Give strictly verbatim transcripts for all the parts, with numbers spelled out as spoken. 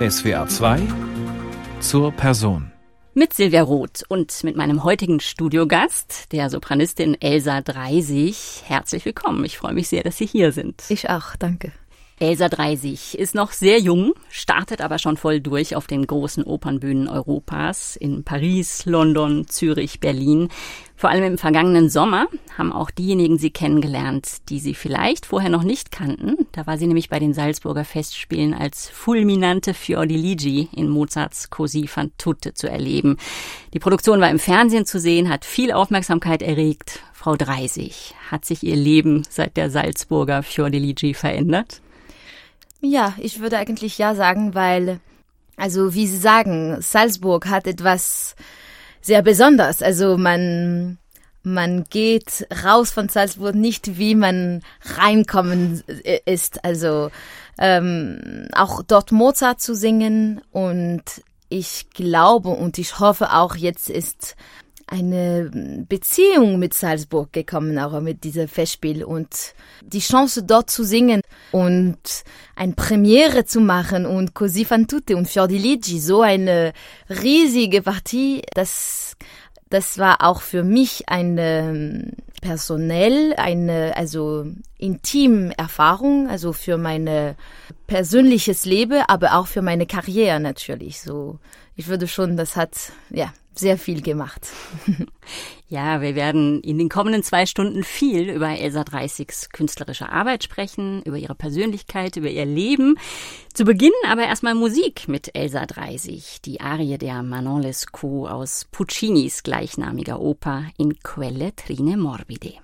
S W R zwei zur Person. Mit Silvia Roth und mit meinem heutigen Studiogast, der Sopranistin Elsa Dreisig. Herzlich willkommen. Ich freue mich sehr, dass Sie hier sind. Ich auch, danke. Elsa Dreisig ist noch sehr jung, startet aber schon voll durch auf den großen Opernbühnen Europas in Paris, London, Zürich, Berlin. Vor allem im vergangenen Sommer haben auch diejenigen sie kennengelernt, die sie vielleicht vorher noch nicht kannten. Da war sie nämlich bei den Salzburger Festspielen als fulminante Fiordiligi in Mozarts Così fan tutte zu erleben. Die Produktion war im Fernsehen zu sehen, hat viel Aufmerksamkeit erregt. Frau Dreisig, hat sich ihr Leben seit der Salzburger Fiordiligi verändert? Ja, ich würde eigentlich ja sagen, weil, also wie Sie sagen, Salzburg hat etwas sehr Besonderes. Also man, man geht raus von Salzburg nicht, wie man reinkommen ist. Also ähm, auch dort Mozart zu singen, und ich glaube und ich hoffe auch, jetzt ist eine Beziehung mit Salzburg gekommen, auch mit diesem Festspiel, und die Chance dort zu singen und eine Premiere zu machen und Così fan tutte und Fiordiligi, so eine riesige Partie, das, das war auch für mich eine personell, eine, also intime Erfahrung, also für mein persönliches Leben, aber auch für meine Karriere natürlich. So, ich würde schon, das hat, ja, sehr viel gemacht. Ja, wir werden in den kommenden zwei Stunden viel über Elsa Dreisigs künstlerische Arbeit sprechen, über ihre Persönlichkeit, über ihr Leben. Zu Beginn aber erstmal Musik mit Elsa Dreisig, die Arie der Manon Lescaut aus Puccinis gleichnamiger Oper In quelle trine morbide.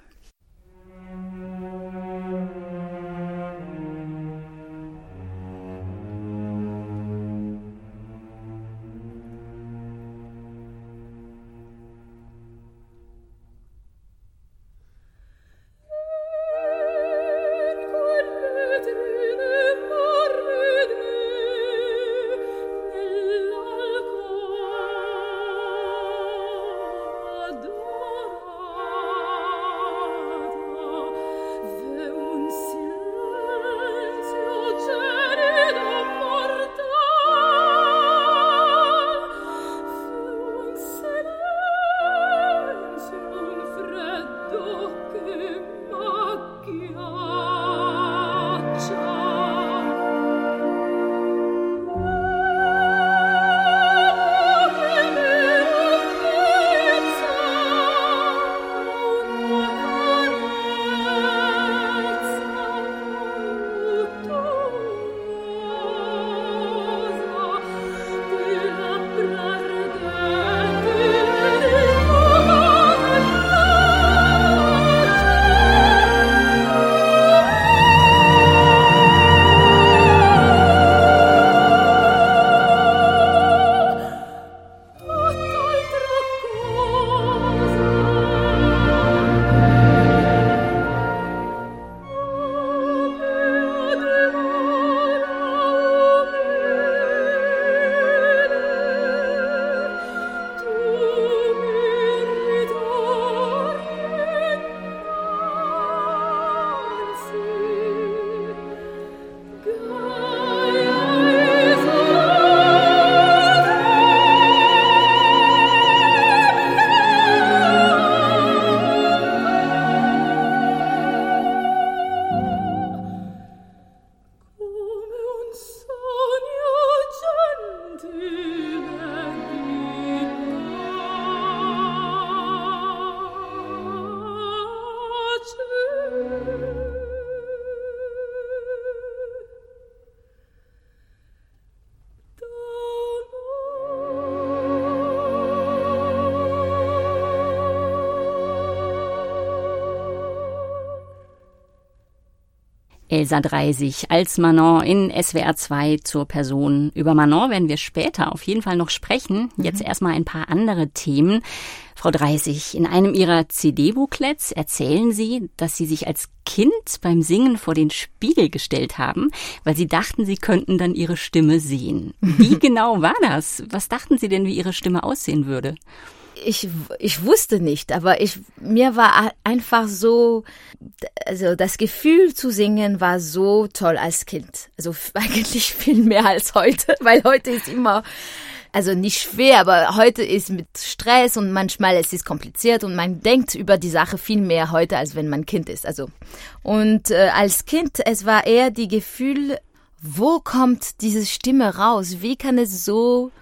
Elsa Dreisig als Manon in S W R zwei zur Person. Über Manon werden wir später auf jeden Fall noch sprechen. Jetzt mhm. erstmal ein paar andere Themen. Frau Dreisig, in einem Ihrer C D-Booklets erzählen Sie, dass Sie sich als Kind beim Singen vor den Spiegel gestellt haben, weil Sie dachten, Sie könnten dann Ihre Stimme sehen. Wie genau war das? Was dachten Sie denn, wie Ihre Stimme aussehen würde? ich, ich wusste nicht, aber ich, mir war einfach so, also das Gefühl zu singen war so toll als Kind. Also eigentlich viel mehr als heute, weil heute ist immer, also nicht schwer, aber heute ist mit Stress und manchmal es ist kompliziert und man denkt über die Sache viel mehr heute, als wenn man Kind ist. Also, und äh, als Kind, es war eher die Gefühl, wo kommt diese Stimme raus? Wie kann es so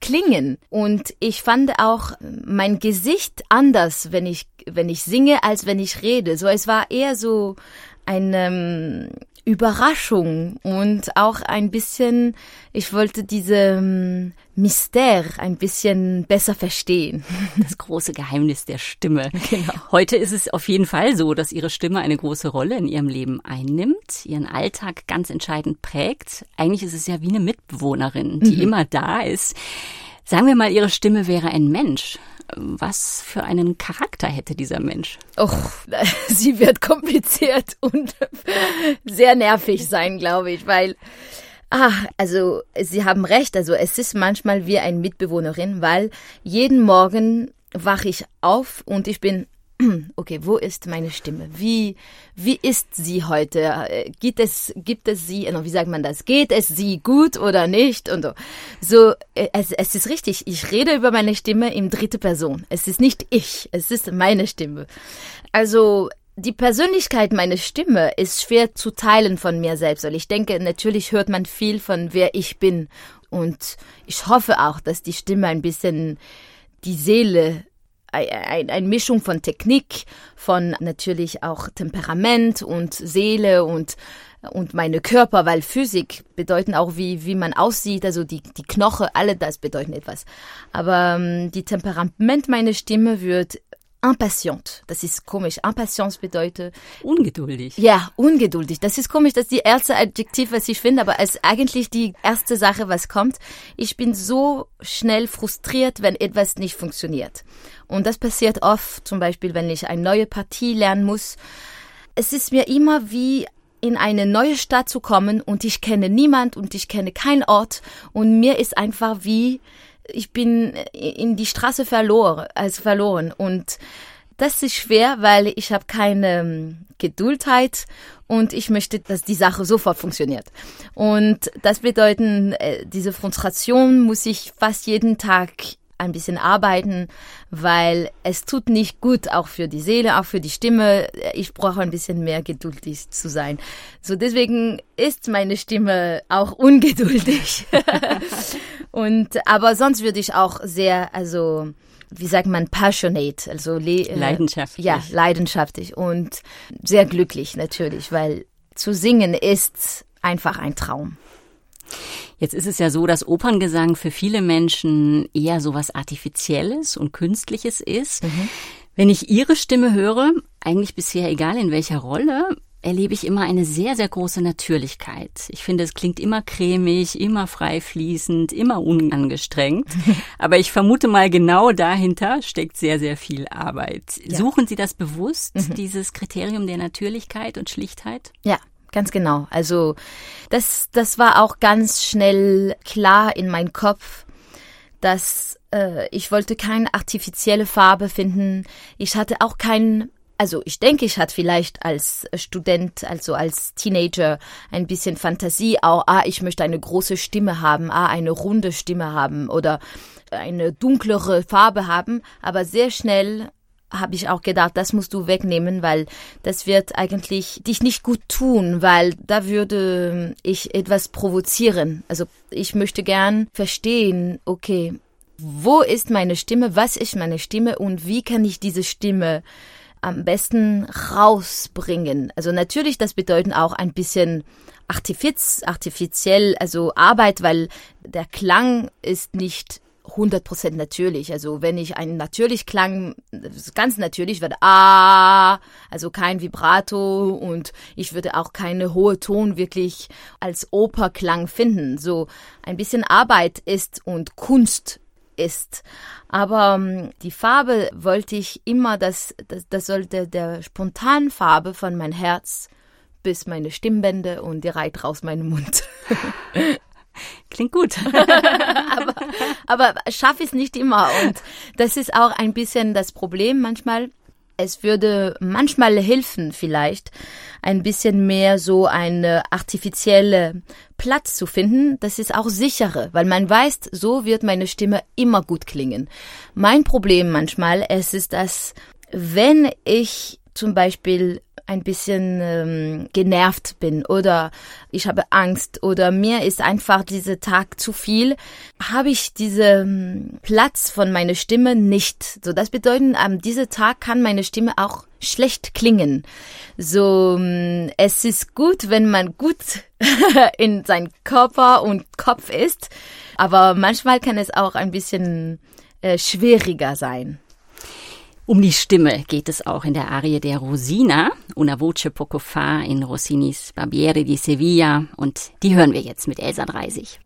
klingen? Und ich fand auch mein Gesicht anders, wenn ich, wenn ich singe, als wenn ich rede. So, es war eher so eine um, Überraschung und auch ein bisschen, ich wollte diese um, Mystère ein bisschen besser verstehen. Das große Geheimnis der Stimme. Genau. Heute ist es auf jeden Fall so, dass Ihre Stimme eine große Rolle in Ihrem Leben einnimmt, Ihren Alltag ganz entscheidend prägt. Eigentlich ist es ja wie eine Mitbewohnerin, die mhm. immer da ist. Sagen wir mal, Ihre Stimme wäre ein Mensch. Was für einen Charakter hätte dieser Mensch? Och, sie wird kompliziert und sehr nervig sein, glaube ich, weil... Ah, also Sie haben recht, also es ist manchmal wie eine Mitbewohnerin, weil jeden Morgen wache ich auf und ich bin, okay, wo ist meine Stimme? Wie, wie ist sie heute? Gibt es, gibt es sie, wie sagt man das? Geht es sie gut oder nicht? Und so, so es, es ist richtig, ich rede über meine Stimme in dritter Person. Es ist nicht ich, es ist meine Stimme. Also... Die Persönlichkeit meiner Stimme ist schwer zu teilen von mir selbst. Und ich denke, natürlich hört man viel von wer ich bin. Und ich hoffe auch, dass die Stimme ein bisschen die Seele, eine ein Mischung von Technik, von natürlich auch Temperament und Seele und und meine Körper, weil Physik bedeuten auch, wie wie man aussieht, also die die Knochen, alle das bedeuten etwas. Aber um, die Temperament meiner Stimme wird impatient. Das ist komisch. Impatience bedeutet... Ungeduldig. Ja, ungeduldig. Das ist komisch, das ist die erste Adjektiv, was ich finde, aber es ist eigentlich die erste Sache, was kommt. Ich bin so schnell frustriert, wenn etwas nicht funktioniert. Und das passiert oft, zum Beispiel, wenn ich eine neue Partie lernen muss. Es ist mir immer wie in eine neue Stadt zu kommen und ich kenne niemand und ich kenne keinen Ort und mir ist einfach wie... Ich bin in die Straße verloren, also verloren und das ist schwer, weil ich habe keine Geduldheit und ich möchte, dass die Sache sofort funktioniert. Und das bedeutet, diese Frustration muss ich fast jeden Tag ein bisschen arbeiten, weil es tut nicht gut, auch für die Seele, auch für die Stimme. Ich brauche ein bisschen mehr geduldig zu sein. So, deswegen ist meine Stimme auch ungeduldig. Und, aber sonst würde ich auch sehr, also, wie sagt man, passionate, also, le- leidenschaftlich. Ja, leidenschaftlich und sehr glücklich natürlich, weil zu singen ist einfach ein Traum. Jetzt ist es ja so, dass Operngesang für viele Menschen eher so was Artifizielles und Künstliches ist. Mhm. Wenn ich Ihre Stimme höre, eigentlich bisher egal in welcher Rolle, erlebe ich immer eine sehr, sehr große Natürlichkeit. Ich finde, es klingt immer cremig, immer frei fließend, immer unangestrengt. Aber ich vermute mal, genau dahinter steckt sehr, sehr viel Arbeit. Ja. Suchen Sie das bewusst, mhm. dieses Kriterium der Natürlichkeit und Schlichtheit? Ja. Ganz genau. Also das, das war auch ganz schnell klar in meinem Kopf, dass äh, ich wollte keine artifizielle Farbe finden. Ich hatte auch keinen, also ich denke, ich hatte vielleicht als Student, also als Teenager ein bisschen Fantasie. Auch, ah, ich möchte eine große Stimme haben, ah, eine runde Stimme haben oder eine dunklere Farbe haben. Aber sehr schnell habe ich auch gedacht, das musst du wegnehmen, weil das wird eigentlich dich nicht gut tun, weil da würde ich etwas provozieren. Also ich möchte gern verstehen, okay, wo ist meine Stimme, was ist meine Stimme und wie kann ich diese Stimme am besten rausbringen. Also natürlich, das bedeutet auch ein bisschen Artifiz, artifiziell, also Arbeit, weil der Klang ist nicht hundert Prozent natürlich. Also wenn ich einen natürlich Klang, ganz natürlich wird ah, also kein Vibrato und ich würde auch keine hohe Ton wirklich als Operklang finden. So ein bisschen Arbeit ist und Kunst ist. Aber um, die Farbe wollte ich immer, dass das, das sollte der spontanen Farbe von meinem Herz bis meine Stimmbänder und direkt raus meinen Mund. klingt gut. aber aber schaffe ich es nicht immer. Und das ist auch ein bisschen das Problem manchmal. Es würde manchmal helfen, vielleicht ein bisschen mehr so einen artifiziellen Platz zu finden. Das ist auch sicherer, weil man weiß, so wird meine Stimme immer gut klingen. Mein Problem manchmal es ist, dass wenn ich zum Beispiel ein bisschen ähm, genervt bin oder ich habe Angst oder mir ist einfach dieser Tag zu viel, habe ich diesen Platz von meiner Stimme nicht. So, das bedeutet, an diesem Tag kann meine Stimme auch schlecht klingen. So, es ist gut, wenn man gut in seinem Körper und Kopf ist, aber manchmal kann es auch ein bisschen äh, schwieriger sein. Um die Stimme geht es auch in der Arie der Rosina, Una voce poco fa in Rossinis Barbiere di Sevilla, und die hören wir jetzt mit Elsa Dreisig.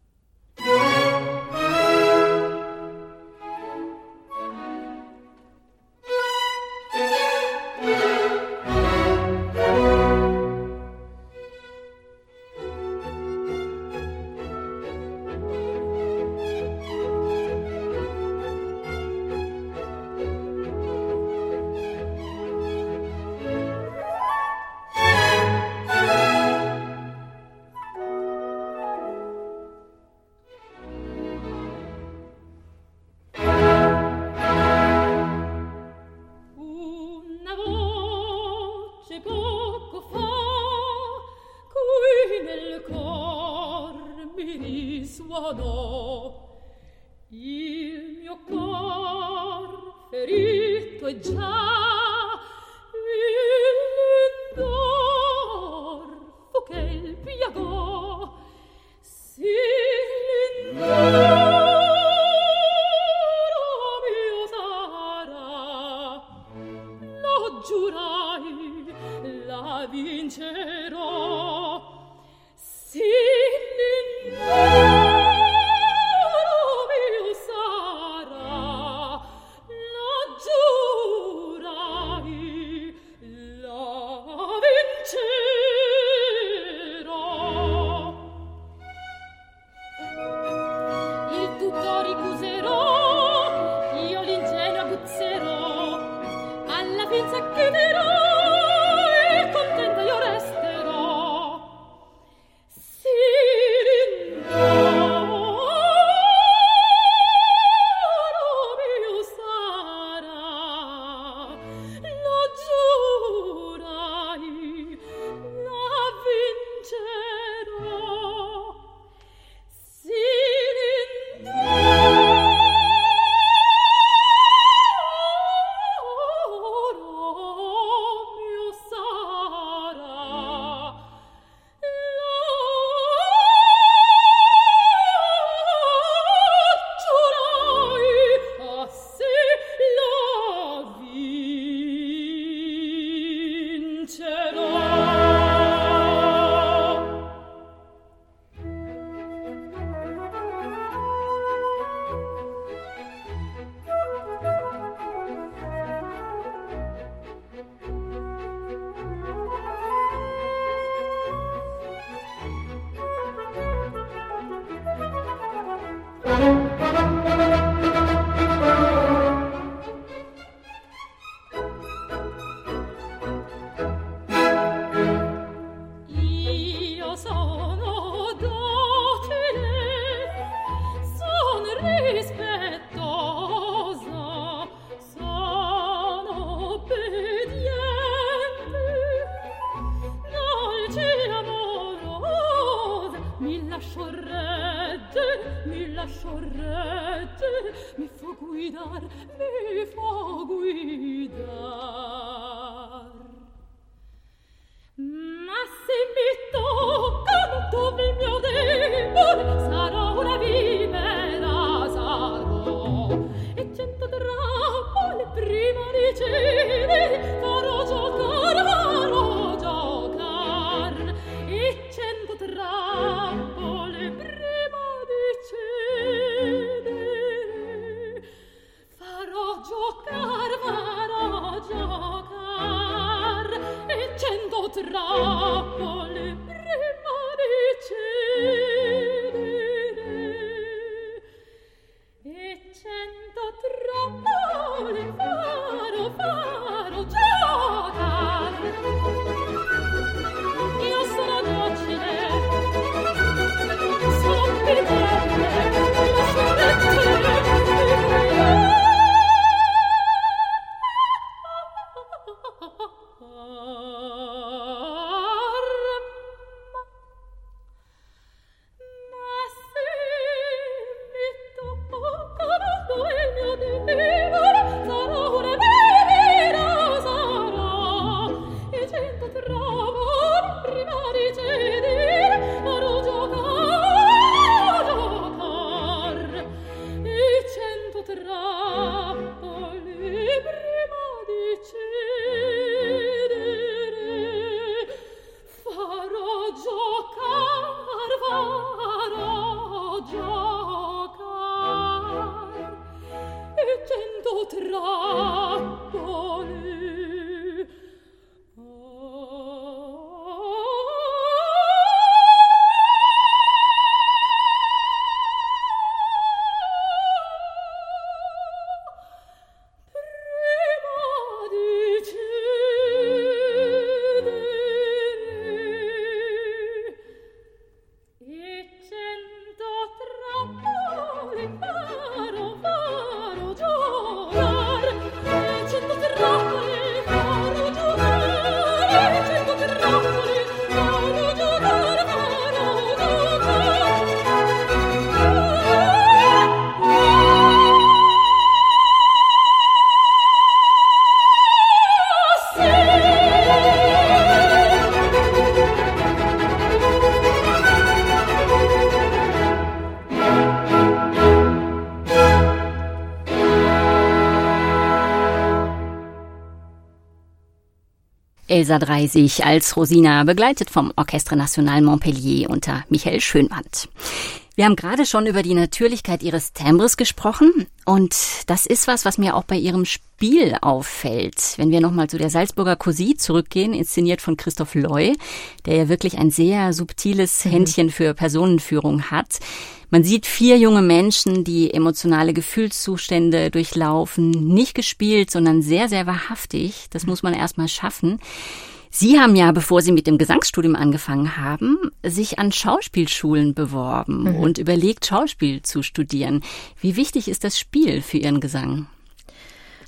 Trappole Elsa Dreisig als Rosina, begleitet vom Orchestre National Montpellier unter Michael Schönwandt. Wir haben gerade schon über die Natürlichkeit ihres Timbres gesprochen und das ist was, was mir auch bei ihrem Spiel auffällt. Wenn wir nochmal zu der Salzburger Così zurückgehen, inszeniert von Christoph Loy, der ja wirklich ein sehr subtiles Händchen für Personenführung hat. Man sieht vier junge Menschen, die emotionale Gefühlszustände durchlaufen, nicht gespielt, sondern sehr, sehr wahrhaftig. Das muss man erstmal schaffen. Sie haben ja, bevor Sie mit dem Gesangsstudium angefangen haben, sich an Schauspielschulen beworben mhm. und überlegt, Schauspiel zu studieren. Wie wichtig ist das Spiel für Ihren Gesang?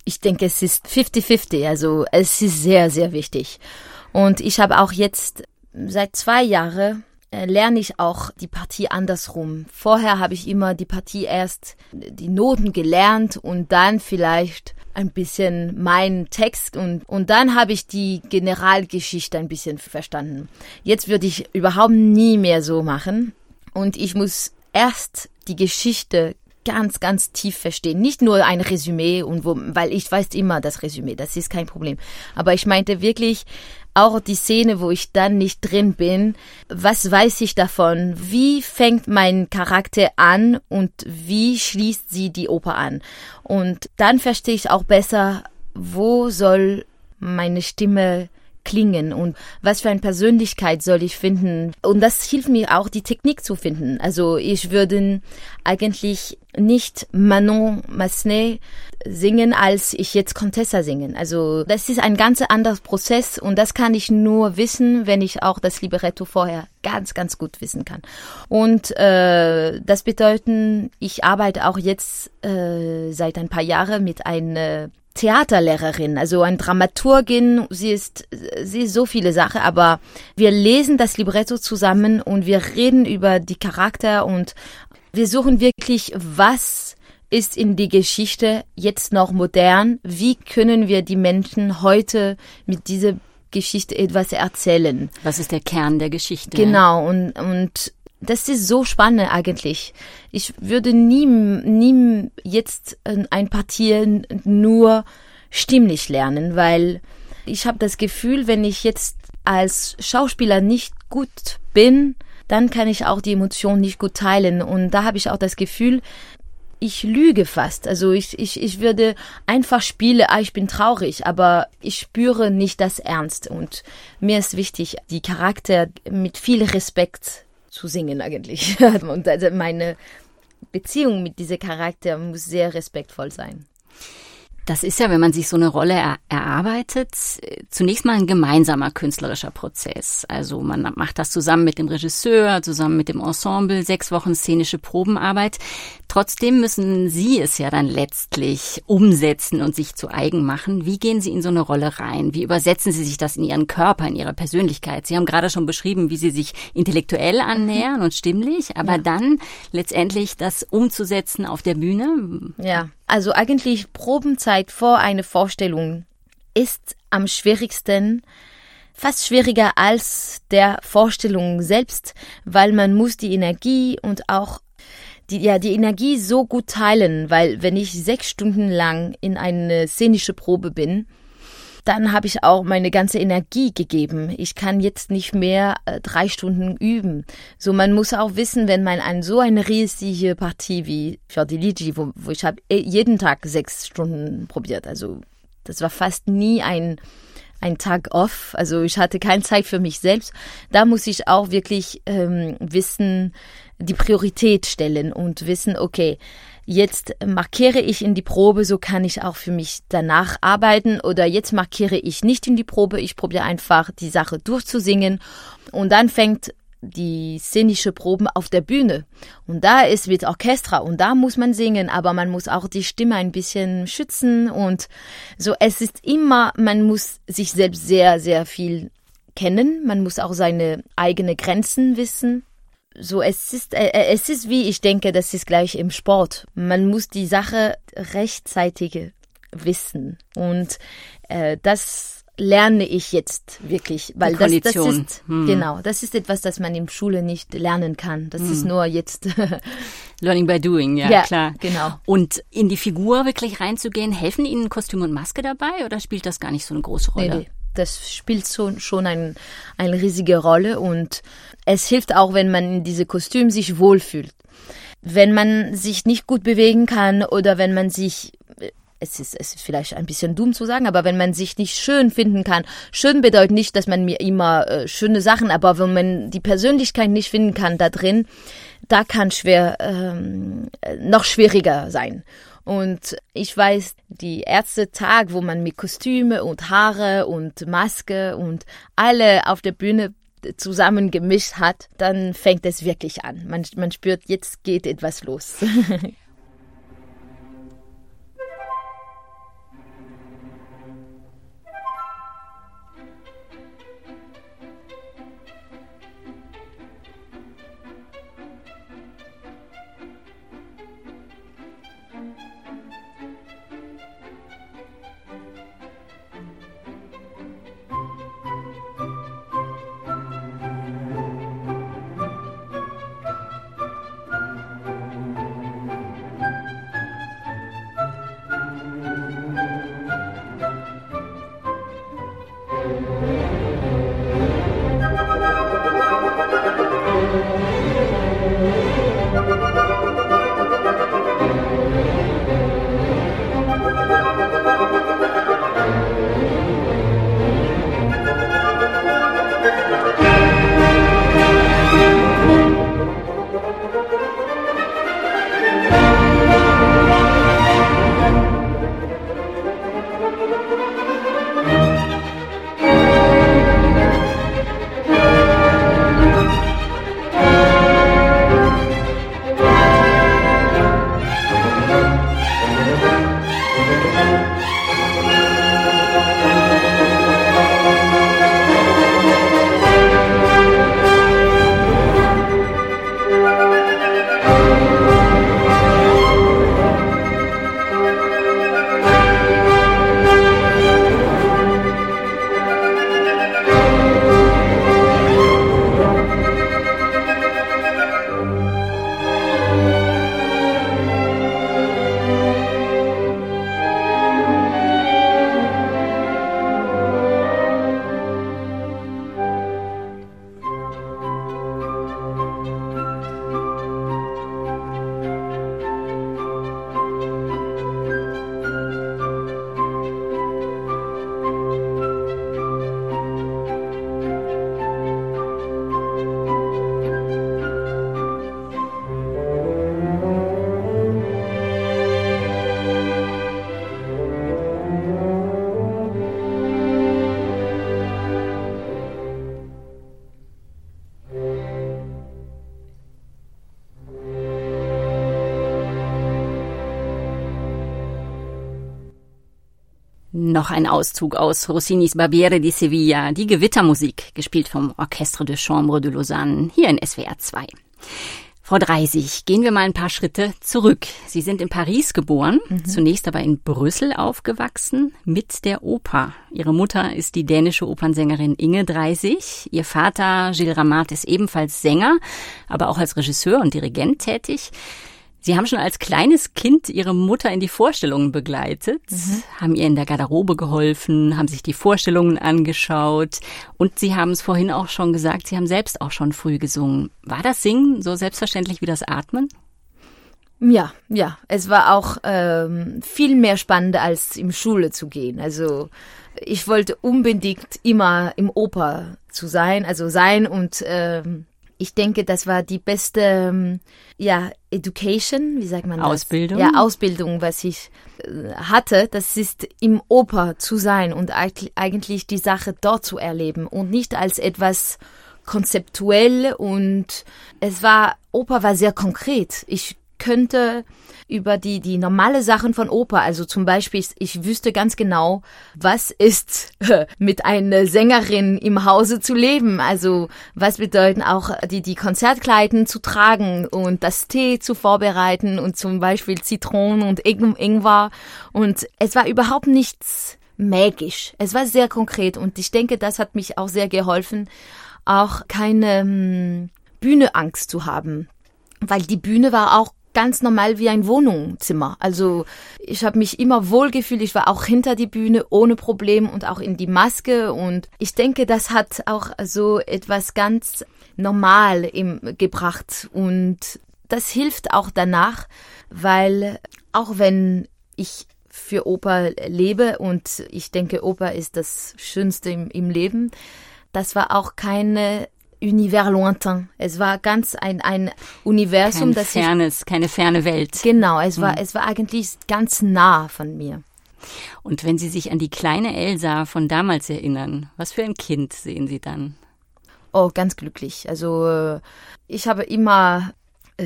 Ich denke, es ist fifty-fifty, also es ist sehr, sehr wichtig. Und ich habe auch jetzt seit zwei Jahren äh, lerne ich auch die Partie andersrum. Vorher habe ich immer die Partie erst die Noten gelernt und dann vielleicht ein bisschen meinen Text und, und dann habe ich die Generalgeschichte ein bisschen verstanden. Jetzt würde ich überhaupt nie mehr so machen und ich muss erst die Geschichte ganz, ganz tief verstehen. Nicht nur ein Resümee, und wo, weil ich weiß immer das Resümee, das ist kein Problem. Aber ich meinte wirklich auch die Szene, wo ich dann nicht drin bin. Was weiß ich davon? Wie fängt mein Charakter an und wie schließt sie die Oper an? Und dann verstehe ich auch besser, wo soll meine Stimme klingen und was für eine Persönlichkeit soll ich finden. Und das hilft mir auch, die Technik zu finden. Also ich würde eigentlich nicht Manon Massenet singen, als ich jetzt Contessa singen. Also das ist ein ganz anderer Prozess und das kann ich nur wissen, wenn ich auch das Libretto vorher ganz, ganz gut wissen kann. Und äh, das bedeutet, ich arbeite auch jetzt äh, seit ein paar Jahren mit einer Theaterlehrerin, also eine Dramaturgin, sie ist, sie ist so viele Sachen, aber wir lesen das Libretto zusammen und wir reden über die Charakter und wir suchen wirklich, was ist in die Geschichte jetzt noch modern, wie können wir die Menschen heute mit dieser Geschichte etwas erzählen. Was ist der Kern der Geschichte? Genau, und, und das ist so spannend eigentlich. Ich würde nie, nie jetzt ein Partie nur stimmlich lernen, weil ich habe das Gefühl, wenn ich jetzt als Schauspieler nicht gut bin, dann kann ich auch die Emotionen nicht gut teilen. Und da habe ich auch das Gefühl, ich lüge fast. Also ich, ich, ich würde einfach spielen, ah, ich bin traurig, aber ich spüre nicht das Ernst. Und mir ist wichtig, die Charakter mit viel Respekt zu singen eigentlich. Und also meine Beziehung mit diesem Charakter muss sehr respektvoll sein. Das ist ja, wenn man sich so eine Rolle er- erarbeitet, zunächst mal ein gemeinsamer künstlerischer Prozess. Also man macht das zusammen mit dem Regisseur, zusammen mit dem Ensemble, sechs Wochen szenische Probenarbeit. Trotzdem müssen Sie es ja dann letztlich umsetzen und sich zu eigen machen. Wie gehen Sie in so eine Rolle rein? Wie übersetzen Sie sich das in Ihren Körper, in Ihre Persönlichkeit? Sie haben gerade schon beschrieben, wie Sie sich intellektuell annähern und stimmlich, aber ja. dann letztendlich das umzusetzen auf der Bühne? Ja. Also eigentlich Probenzeit vor einer Vorstellung ist am schwierigsten, fast schwieriger als der Vorstellung selbst, weil man muss die Energie und auch die, ja, die Energie so gut teilen, weil wenn ich sechs Stunden lang in eine szenische Probe bin, dann habe ich auch meine ganze Energie gegeben. Ich kann jetzt nicht mehr äh, drei Stunden üben. So, man muss auch wissen, wenn man an so eine riesige Partie wie Fiordiligi, wo, wo ich habe jeden Tag sechs Stunden probiert. Also das war fast nie ein ein Tag off. Also ich hatte keine Zeit für mich selbst. Da muss ich auch wirklich ähm, wissen, die Priorität stellen und wissen, okay, jetzt markiere ich in die Probe, so kann ich auch für mich danach arbeiten, oder jetzt markiere ich nicht in die Probe, ich probiere einfach die Sache durchzusingen und dann fängt die szenische Proben auf der Bühne und da ist mit Orchester und da muss man singen, aber man muss auch die Stimme ein bisschen schützen und so, es ist immer, man muss sich selbst sehr, sehr viel kennen, man muss auch seine eigenen Grenzen wissen. So, es ist, es ist wie, ich denke, das ist gleich im Sport. Man muss die Sache rechtzeitig wissen. Und äh, das lerne ich jetzt wirklich. Weil das, das ist, hm. genau, das ist etwas, das man in der Schule nicht lernen kann. Das hm. ist nur jetzt. Learning by doing, ja, ja, klar. Genau. Und in die Figur wirklich reinzugehen, helfen Ihnen Kostüm und Maske dabei oder spielt das gar nicht so eine große Rolle? Nee, nee. Das spielt so, schon ein, eine riesige Rolle und es hilft auch, wenn man in diesem Kostüm sich wohlfühlt. Wenn man sich nicht gut bewegen kann oder wenn man sich, es ist, es ist vielleicht ein bisschen dumm zu sagen, aber wenn man sich nicht schön finden kann, schön bedeutet nicht, dass man mir immer äh, schöne Sachen, aber wenn man die Persönlichkeit nicht finden kann da drin, da kann schwer, ähm, noch schwieriger sein. Und ich weiß, die erste Tag, wo man mit Kostüme und Haare und Maske und alle auf der Bühne zusammen gemischt hat, dann fängt es wirklich an. Man, man spürt, jetzt geht etwas los. Noch ein Auszug aus Rossinis Barbiere di Sevilla, die Gewittermusik, gespielt vom Orchestre de Chambre de Lausanne, hier in S W R zwei. Frau Dreisig, gehen wir mal ein paar Schritte zurück. Sie sind in Paris geboren, mhm. zunächst aber in Brüssel aufgewachsen, mit der Oper. Ihre Mutter ist die dänische Opernsängerin Inge Dreisig. Ihr Vater Gilles Ramat ist ebenfalls Sänger, aber auch als Regisseur und Dirigent tätig. Sie haben schon als kleines Kind Ihre Mutter in die Vorstellungen begleitet, mhm. haben ihr in der Garderobe geholfen, haben sich die Vorstellungen angeschaut und Sie haben es vorhin auch schon gesagt, Sie haben selbst auch schon früh gesungen. War das Singen so selbstverständlich wie das Atmen? Ja, ja. Es war auch ähm, viel mehr spannend, als in Schule zu gehen. Also ich wollte unbedingt immer im Oper zu sein, also sein und ähm, ich denke, das war die beste, ja, Education, wie sagt man das? Ausbildung. Ja, Ausbildung, was ich hatte, das ist im Oper zu sein und eigentlich die Sache dort zu erleben und nicht als etwas konzeptuell und es war, Oper war sehr konkret. Ich könnte über die, die normale Sachen von Oper, also zum Beispiel, ich wüsste ganz genau, was ist mit einer Sängerin im Hause zu leben, also was bedeuten auch die, die Konzertkleiden zu tragen und das Tee zu vorbereiten und zum Beispiel Zitronen und Ingwer und es war überhaupt nichts magisch, es war sehr konkret und ich denke, das hat mich auch sehr geholfen, auch keine hm, Bühneangst zu haben, weil die Bühne war auch ganz normal wie ein Wohnzimmer. Also ich habe mich immer wohlgefühlt. Ich war auch hinter die Bühne ohne Problem und auch in die Maske. Und ich denke, das hat auch so etwas ganz normal im, gebracht. Und das hilft auch danach, weil auch wenn ich für Oper lebe und ich denke, Oper ist das Schönste im, im Leben, das war auch keine Univers lointain. Es war ganz ein, ein Universum, das fernes, keine ferne Welt. Genau, es war, mhm. es war eigentlich ganz nah von mir. Und wenn Sie sich an die kleine Elsa von damals erinnern, was für ein Kind sehen Sie dann? Oh, ganz glücklich. Also ich habe immer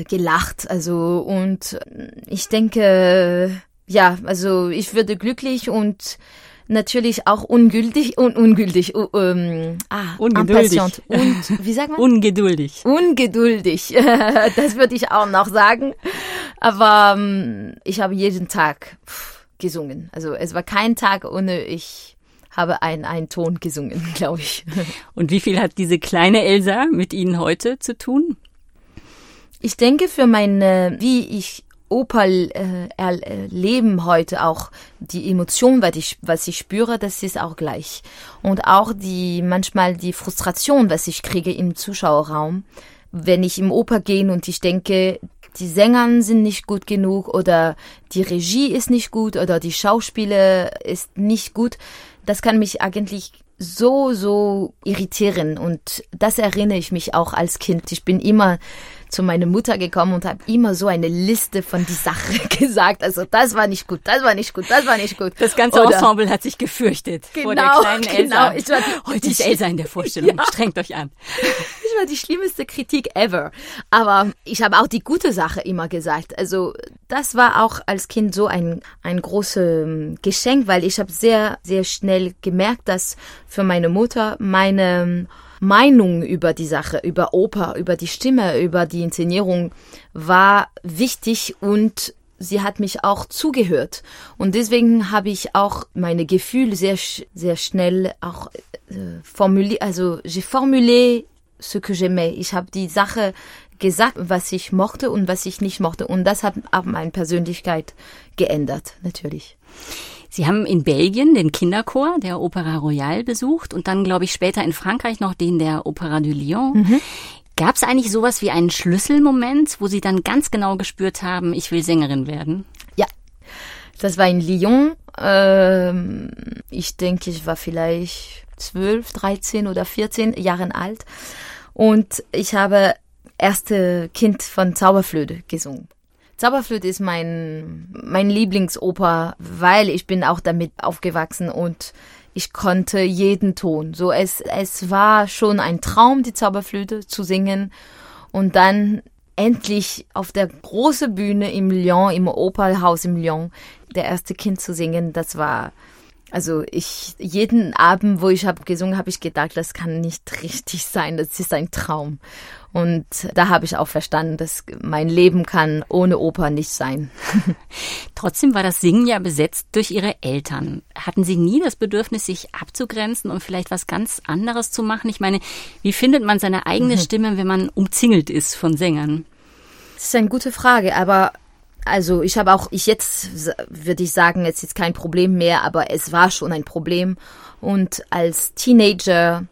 gelacht, also und ich denke, ja, also ich würde glücklich und natürlich auch ungültig und ungültig, ähm, ah, ungeduldig. Und, wie sagt man? Ungeduldig. Ungeduldig. Das würde ich auch noch sagen. Aber ähm, ich habe jeden Tag pff, gesungen. Also es war kein Tag ohne ich habe einen, einen Ton gesungen, glaube ich. Und wie viel hat diese kleine Elsa mit Ihnen heute zu tun? Ich denke für meine, wie ich Operleben heute auch, die Emotion, was ich, was ich spüre, das ist auch gleich. Und auch die, manchmal die Frustration, was ich kriege im Zuschauerraum, wenn ich im Oper gehe und ich denke, die Sänger sind nicht gut genug oder die Regie ist nicht gut oder die Schauspieler ist nicht gut. Das kann mich eigentlich so, so irritieren und das erinnere ich mich auch als Kind. Ich bin immer zu meiner Mutter gekommen und habe immer so eine Liste von die Sachen gesagt. Also das war nicht gut, das war nicht gut, das war nicht gut. Das ganze Oder, Ensemble hat sich gefürchtet genau, vor der kleinen genau. Elsa. Ich war die, Heute die, ist Elsa in der Vorstellung, ja. Strengt euch an. Das war die schlimmste Kritik ever. Aber ich habe auch die gute Sache immer gesagt. Also das war auch als Kind so ein, ein großes Geschenk, weil ich habe sehr, sehr schnell gemerkt, dass für meine Mutter meine Meinung über die Sache, über Oper, über die Stimme, über die Inszenierung war wichtig und sie hat mich auch zugehört. Und deswegen habe ich auch meine Gefühle sehr, sehr schnell auch äh, formuliert, also j'ai formulé ce que j'aimais. Ich habe die Sache gesagt, was ich mochte und was ich nicht mochte. Und das hat auch meine Persönlichkeit geändert, natürlich. Sie haben in Belgien den Kinderchor der Opéra Royale besucht und dann, glaube ich, später in Frankreich noch den der Opéra de Lyon. Mhm. Gab es eigentlich sowas wie einen Schlüsselmoment, wo Sie dann ganz genau gespürt haben, ich will Sängerin werden? Ja, das war in Lyon. Ähm, ich denke, ich war vielleicht zwölf, dreizehn oder vierzehn Jahre alt. Und ich habe erste Kind von Zauberflöte gesungen. Zauberflöte ist mein, mein Lieblingsoper, weil ich bin auch damit aufgewachsen und ich konnte jeden Ton. So, es, es war schon ein Traum, die Zauberflöte zu singen und dann endlich auf der großen Bühne im Lyon, im Opernhaus im Lyon, der erste Kind zu singen, das war, also ich, jeden Abend, wo ich habe gesungen, habe ich gedacht, das kann nicht richtig sein, das ist ein Traum. Und da habe ich auch verstanden, dass mein Leben kann ohne Oper nicht sein. Trotzdem war das Singen ja besetzt durch Ihre Eltern. Hatten Sie nie das Bedürfnis, sich abzugrenzen und vielleicht was ganz anderes zu machen? Ich meine, wie findet man seine eigene mhm. Stimme, wenn man umzingelt ist von Sängern? Das ist eine gute Frage, aber Also ich habe auch, ich jetzt würde ich sagen, jetzt ist kein Problem mehr, aber es war schon ein Problem. Und als Teenager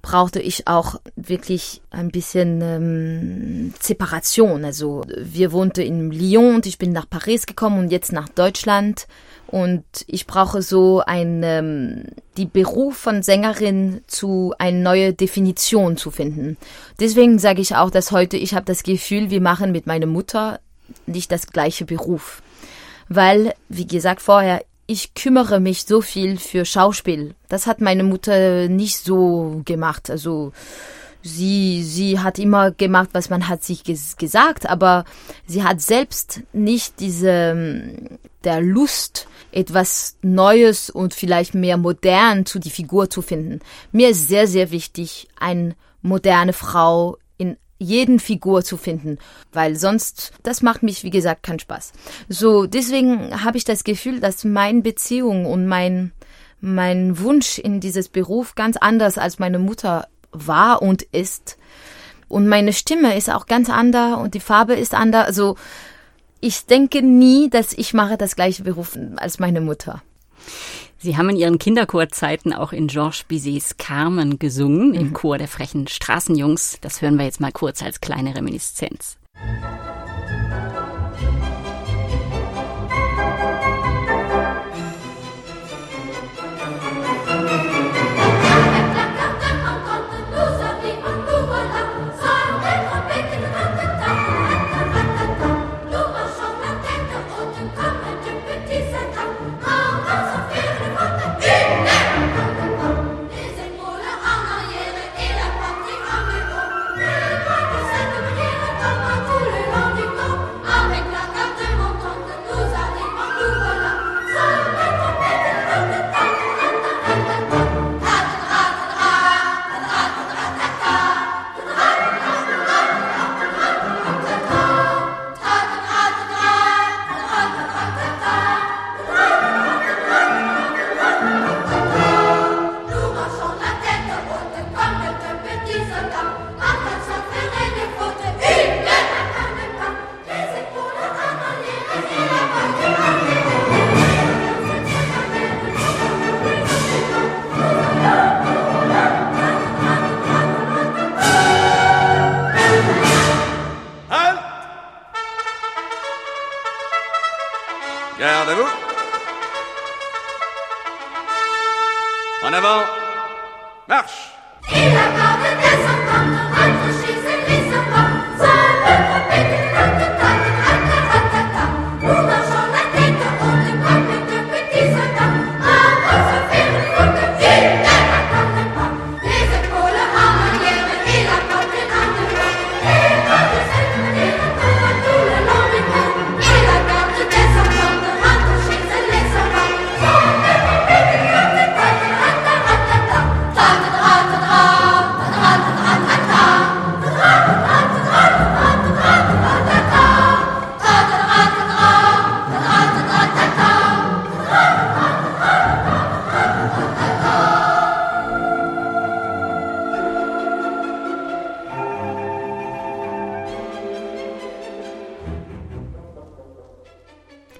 brauchte ich auch wirklich ein bisschen ähm, Separation. Also wir wohnten in Lyon und ich bin nach Paris gekommen und jetzt nach Deutschland. Und ich brauche so ein, ähm, die Beruf von Sängerin zu eine neue Definition zu finden. Deswegen sage ich auch, dass heute, ich habe das Gefühl, wir machen mit meiner Mutter nicht das gleiche Beruf. Weil, wie gesagt vorher, ich kümmere mich so viel für Schauspiel. Das hat meine Mutter nicht so gemacht. Also sie, sie hat immer gemacht, was man hat sich ges- gesagt, aber sie hat selbst nicht diese, der Lust, etwas Neues und vielleicht mehr modern zu die Figur zu finden. Mir ist sehr, sehr wichtig, eine moderne Frau in jeden Figur zu finden, weil sonst, das macht mich, wie gesagt, keinen Spaß. So, deswegen habe ich das Gefühl, dass meine Beziehung und mein, mein Wunsch in dieses Beruf ganz anders als meine Mutter war und ist. Und meine Stimme ist auch ganz anders und die Farbe ist anders, also ich denke nie, dass ich mache das gleiche Beruf als meine Mutter. Sie haben in Ihren Kinderchorzeiten auch in Georges Bizets Carmen gesungen, mhm. im Chor der frechen Straßenjungs. Das hören wir jetzt mal kurz als kleine Reminiszenz.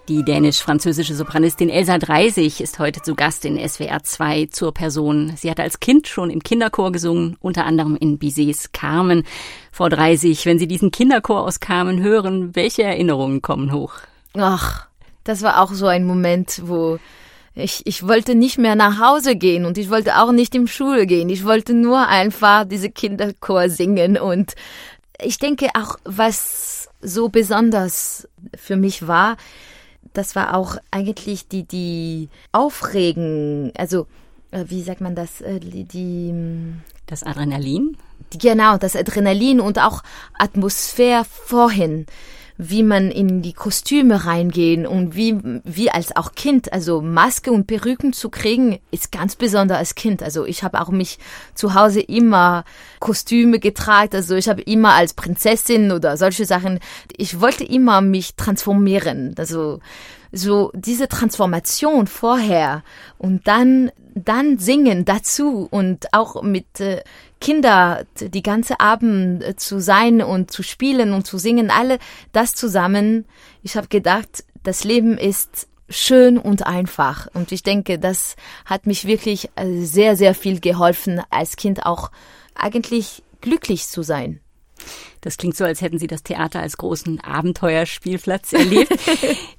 Die dänisch-französische Sopranistin Elsa Dreisig ist heute zu Gast in S W R zwei zur Person. Sie hat als Kind schon im Kinderchor gesungen, unter anderem in Bizets Carmen. Frau Dreisig, wenn Sie diesen Kinderchor aus Carmen hören, welche Erinnerungen kommen hoch? Ach, das war auch so ein Moment, wo ich, ich wollte nicht mehr nach Hause gehen und ich wollte auch nicht in die Schule gehen. Ich wollte nur einfach diese Kinderchor singen und ich denke auch, was so besonders für mich war, das war auch eigentlich die, die Aufregen, also wie sagt man das, die, die das Adrenalin? Genau, das Adrenalin und auch Atmosphäre vorhin, wie man in die Kostüme reingehen und wie, wie als auch Kind, also Maske und Perücken zu kriegen, ist ganz besonders als Kind. Also ich habe auch mich zu Hause immer Kostüme getragen, also ich habe immer als Prinzessin oder solche Sachen, ich wollte immer mich transformieren, also so diese Transformation vorher und dann dann singen dazu und auch mit äh, Kinder die ganze Abend äh, zu sein und zu spielen und zu singen, alle das zusammen. Ich habe gedacht, das Leben ist schön und einfach und ich denke, das hat mich wirklich äh, sehr, sehr viel geholfen, als Kind auch eigentlich glücklich zu sein. Das klingt so, als hätten Sie das Theater als großen Abenteuerspielplatz erlebt.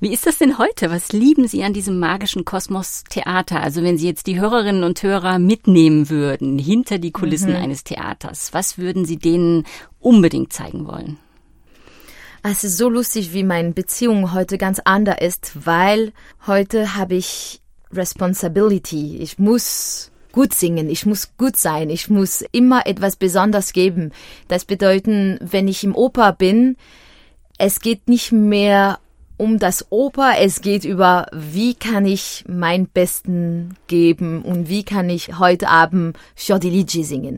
Wie ist das denn heute? Was lieben Sie an diesem magischen Kosmos Theater? Also wenn Sie jetzt die Hörerinnen und Hörer mitnehmen würden, hinter die Kulissen mhm. eines Theaters, was würden Sie denen unbedingt zeigen wollen? Es ist so lustig, wie meine Beziehung heute ganz anders ist, weil heute habe ich Responsibility. Ich muss gut singen, ich muss gut sein, ich muss immer etwas Besonderes geben. Das bedeutet, wenn ich im Oper bin, es geht nicht mehr um das Oper, es geht über, wie kann ich mein Besten geben und wie kann ich heute Abend Fiordiligi singen.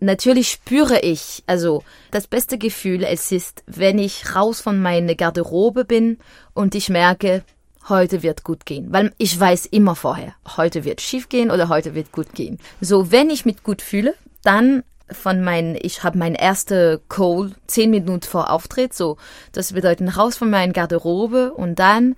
Natürlich spüre ich, also das beste Gefühl, es ist, wenn ich raus von meiner Garderobe bin und ich merke, heute wird gut gehen, weil ich weiß immer vorher, heute wird schief gehen oder heute wird gut gehen. So, wenn ich mich gut fühle, dann von meinen, ich habe meinen ersten Call zehn Minuten vor Auftritt, so, das bedeutet raus von meiner Garderobe und dann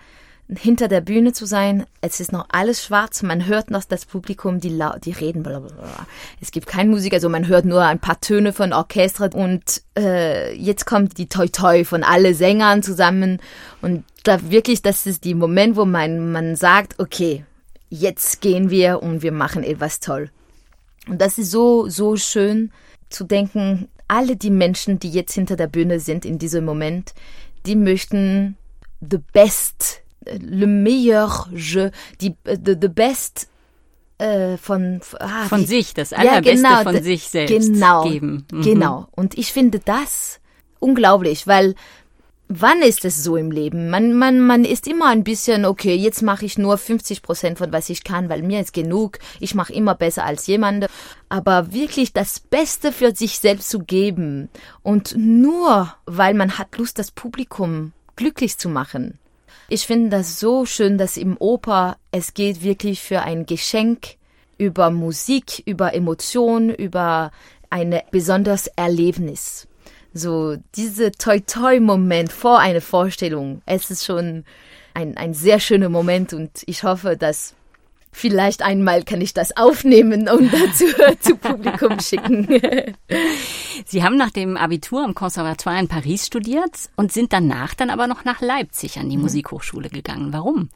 hinter der Bühne zu sein, es ist noch alles schwarz, man hört noch das Publikum, die, lau- die reden, blablabla. Es gibt keinen Musik, also man hört nur ein paar Töne von Orchester und äh, jetzt kommt die Toi-Toi von alle Sängern zusammen und da wirklich, das ist der Moment, wo man, man sagt, okay, jetzt gehen wir und wir machen etwas toll. Und das ist so, so schön zu denken, alle die Menschen, die jetzt hinter der Bühne sind in diesem Moment, die möchten the best Le meilleur jeu, die the, the best äh, von ah, von sich, das Allerbeste ja, genau, von sich selbst genau, geben. Mhm. Genau. Und ich finde das unglaublich, weil wann ist es so im Leben? Man man man ist immer ein bisschen okay. Jetzt mache ich nur fünfzig Prozent von was ich kann, weil mir ist genug. Ich mache immer besser als jemand. Aber wirklich das Beste für sich selbst zu geben und nur weil man hat Lust, das Publikum glücklich zu machen. Ich finde das so schön, dass im Oper es geht wirklich für ein Geschenk über Musik, über Emotionen, über ein besonderes Erlebnis. So diese Toi-Toi-Moment vor einer Vorstellung, es ist schon ein, ein sehr schöner Moment und ich hoffe, dass vielleicht einmal kann ich das aufnehmen und dazu zu Publikum schicken. Sie haben nach dem Abitur am Conservatoire in Paris studiert und sind danach dann aber noch nach Leipzig an die mhm. Musikhochschule gegangen. Warum?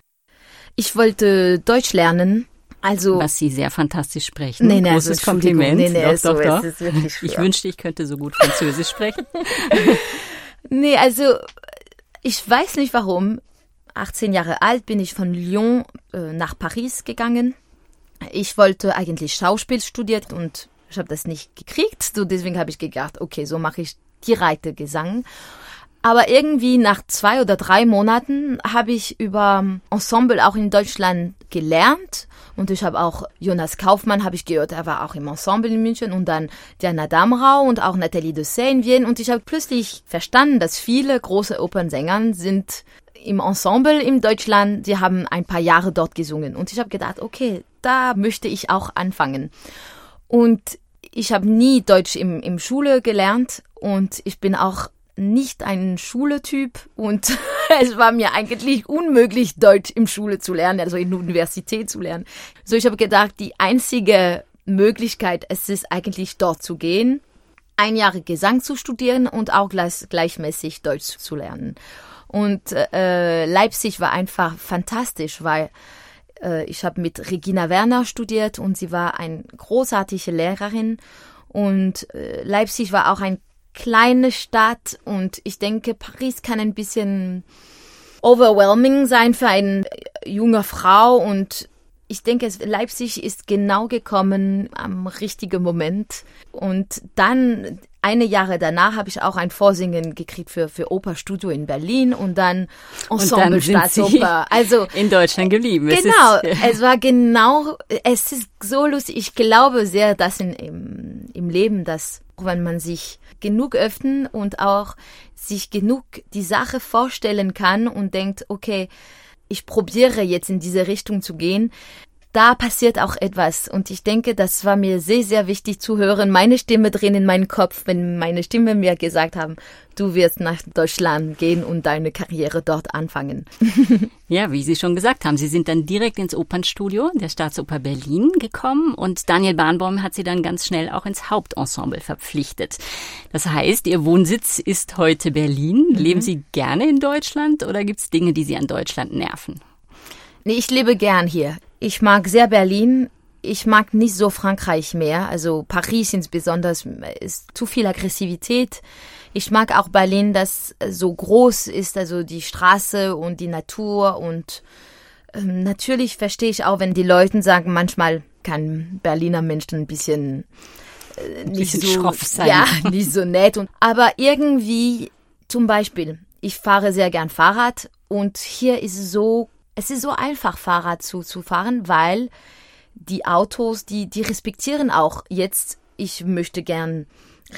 Ich wollte Deutsch lernen. Also, was Sie sehr fantastisch sprechen. Nee, nee, großes Kompliment. Nee, nee, doch, so, doch, doch. Es ist wirklich schwer. Ich wünschte, ich könnte so gut Französisch sprechen. Nee, also ich weiß nicht warum. achtzehn Jahre alt bin ich von Lyon äh, nach Paris gegangen. Ich wollte eigentlich Schauspiel studiert und ich habe das nicht gekriegt. So deswegen habe ich gedacht, okay, so mache ich direkte Gesang. Aber irgendwie nach zwei oder drei Monaten habe ich über Ensemble auch in Deutschland gelernt. Und ich habe auch Jonas Kaufmann, habe ich gehört, er war auch im Ensemble in München. Und dann Diana Damrau und auch Nathalie Dessay in Wien. Und ich habe plötzlich verstanden, dass viele große Opernsänger sind im Ensemble in Deutschland, die haben ein paar Jahre dort gesungen. Und ich habe gedacht, okay, da möchte ich auch anfangen. Und ich habe nie Deutsch im, im Schule gelernt und ich bin auch nicht ein Schule-Typ und es war mir eigentlich unmöglich, Deutsch im Schule zu lernen, also in der Universität zu lernen. So, ich habe gedacht, die einzige Möglichkeit, es ist eigentlich dort zu gehen, ein Jahr Gesang zu studieren und auch gleich, gleichmäßig Deutsch zu lernen. Und äh, Leipzig war einfach fantastisch, weil äh, ich habe mit Regina Werner studiert und sie war eine großartige Lehrerin. Und äh, Leipzig war auch eine kleine Stadt und ich denke, Paris kann ein bisschen overwhelming sein für eine junge Frau. Und ich denke, Leipzig ist genau gekommen am richtigen Moment. Und dann eine Jahre danach habe ich auch ein Vorsingen gekriegt für, für Operstudio in Berlin und dann Ensemble und dann sind Staatsoper. Sie also in Deutschland geblieben. Genau, es, ist, es war genau, es ist so lustig. Ich glaube sehr, dass in, im, im Leben, dass wenn man sich genug öffnen und auch sich genug die Sache vorstellen kann und denkt, okay, ich probiere jetzt in diese Richtung zu gehen, da passiert auch etwas. Und ich denke, das war mir sehr, sehr wichtig zu hören. Meine Stimme drehen in meinen Kopf, wenn meine Stimme mir gesagt haben, du wirst nach Deutschland gehen und deine Karriere dort anfangen. Ja, wie Sie schon gesagt haben, Sie sind dann direkt ins Opernstudio der Staatsoper Berlin gekommen und Daniel Barenboim hat Sie dann ganz schnell auch ins Hauptensemble verpflichtet. Das heißt, Ihr Wohnsitz ist heute Berlin. Mhm. Leben Sie gerne in Deutschland oder gibt es Dinge, die Sie an Deutschland nerven? Nee, ich lebe gern hier. Ich mag sehr Berlin, ich mag nicht so Frankreich mehr, also Paris insbesondere ist zu viel Aggressivität. Ich mag auch Berlin, das so groß ist, also die Straße und die Natur und ähm, natürlich verstehe ich auch, wenn die Leute sagen, manchmal kann Berliner Menschen ein bisschen, äh, nicht, bisschen so, schroff sein. Ja, nicht so nett. Und, aber irgendwie, zum Beispiel, ich fahre sehr gern Fahrrad und hier ist es so, Es ist so einfach, Fahrrad zu, zu fahren, weil die Autos, die, die respektieren auch jetzt, ich möchte gern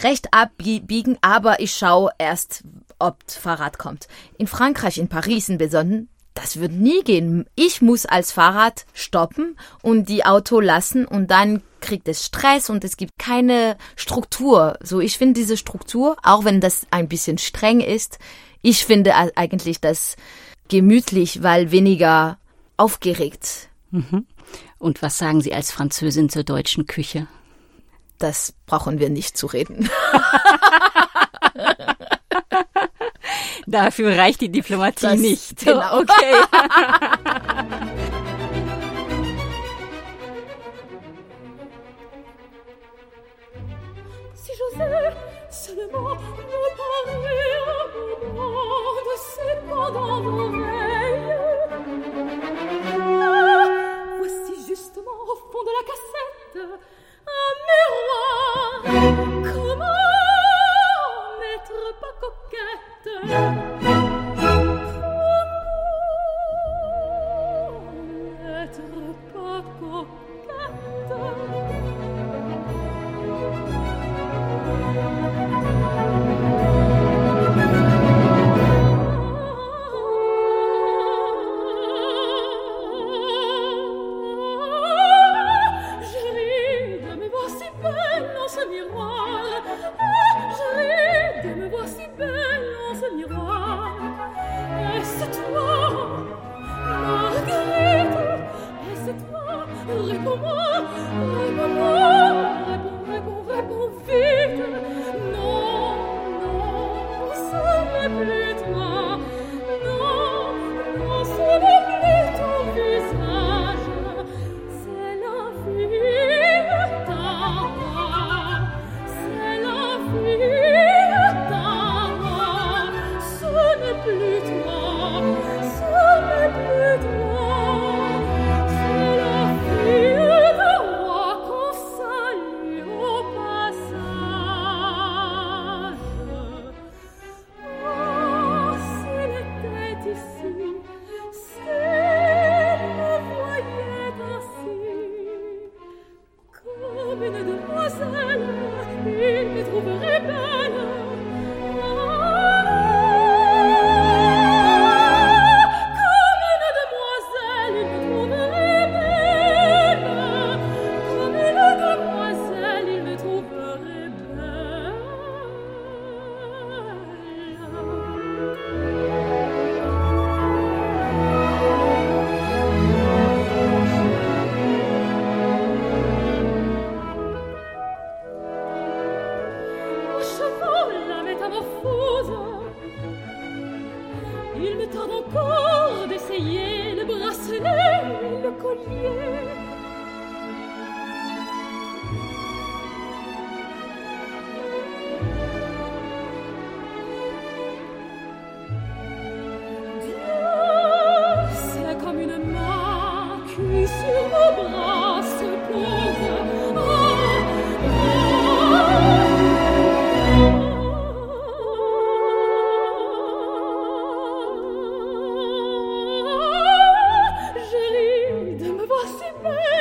rechts abbiegen, aber ich schaue erst, ob das Fahrrad kommt. In Frankreich, in Paris in Besonderen, das wird nie gehen. Ich muss als Fahrrad stoppen und die Auto lassen und dann kriegt es Stress und es gibt keine Struktur. So, ich finde diese Struktur, auch wenn das ein bisschen streng ist, ich finde eigentlich, dass gemütlich, weil weniger aufgeregt. Mhm. Und was sagen Sie als Französin zur deutschen Küche? Das brauchen wir nicht zu reden. Dafür reicht die Diplomatie das nicht. Genau. Okay. Si José seulement me parlait un moment de ses pendant d'oreilles. Ah, voici justement au fond de la cassette un miroir. Comment n'être pas coquette? Bye.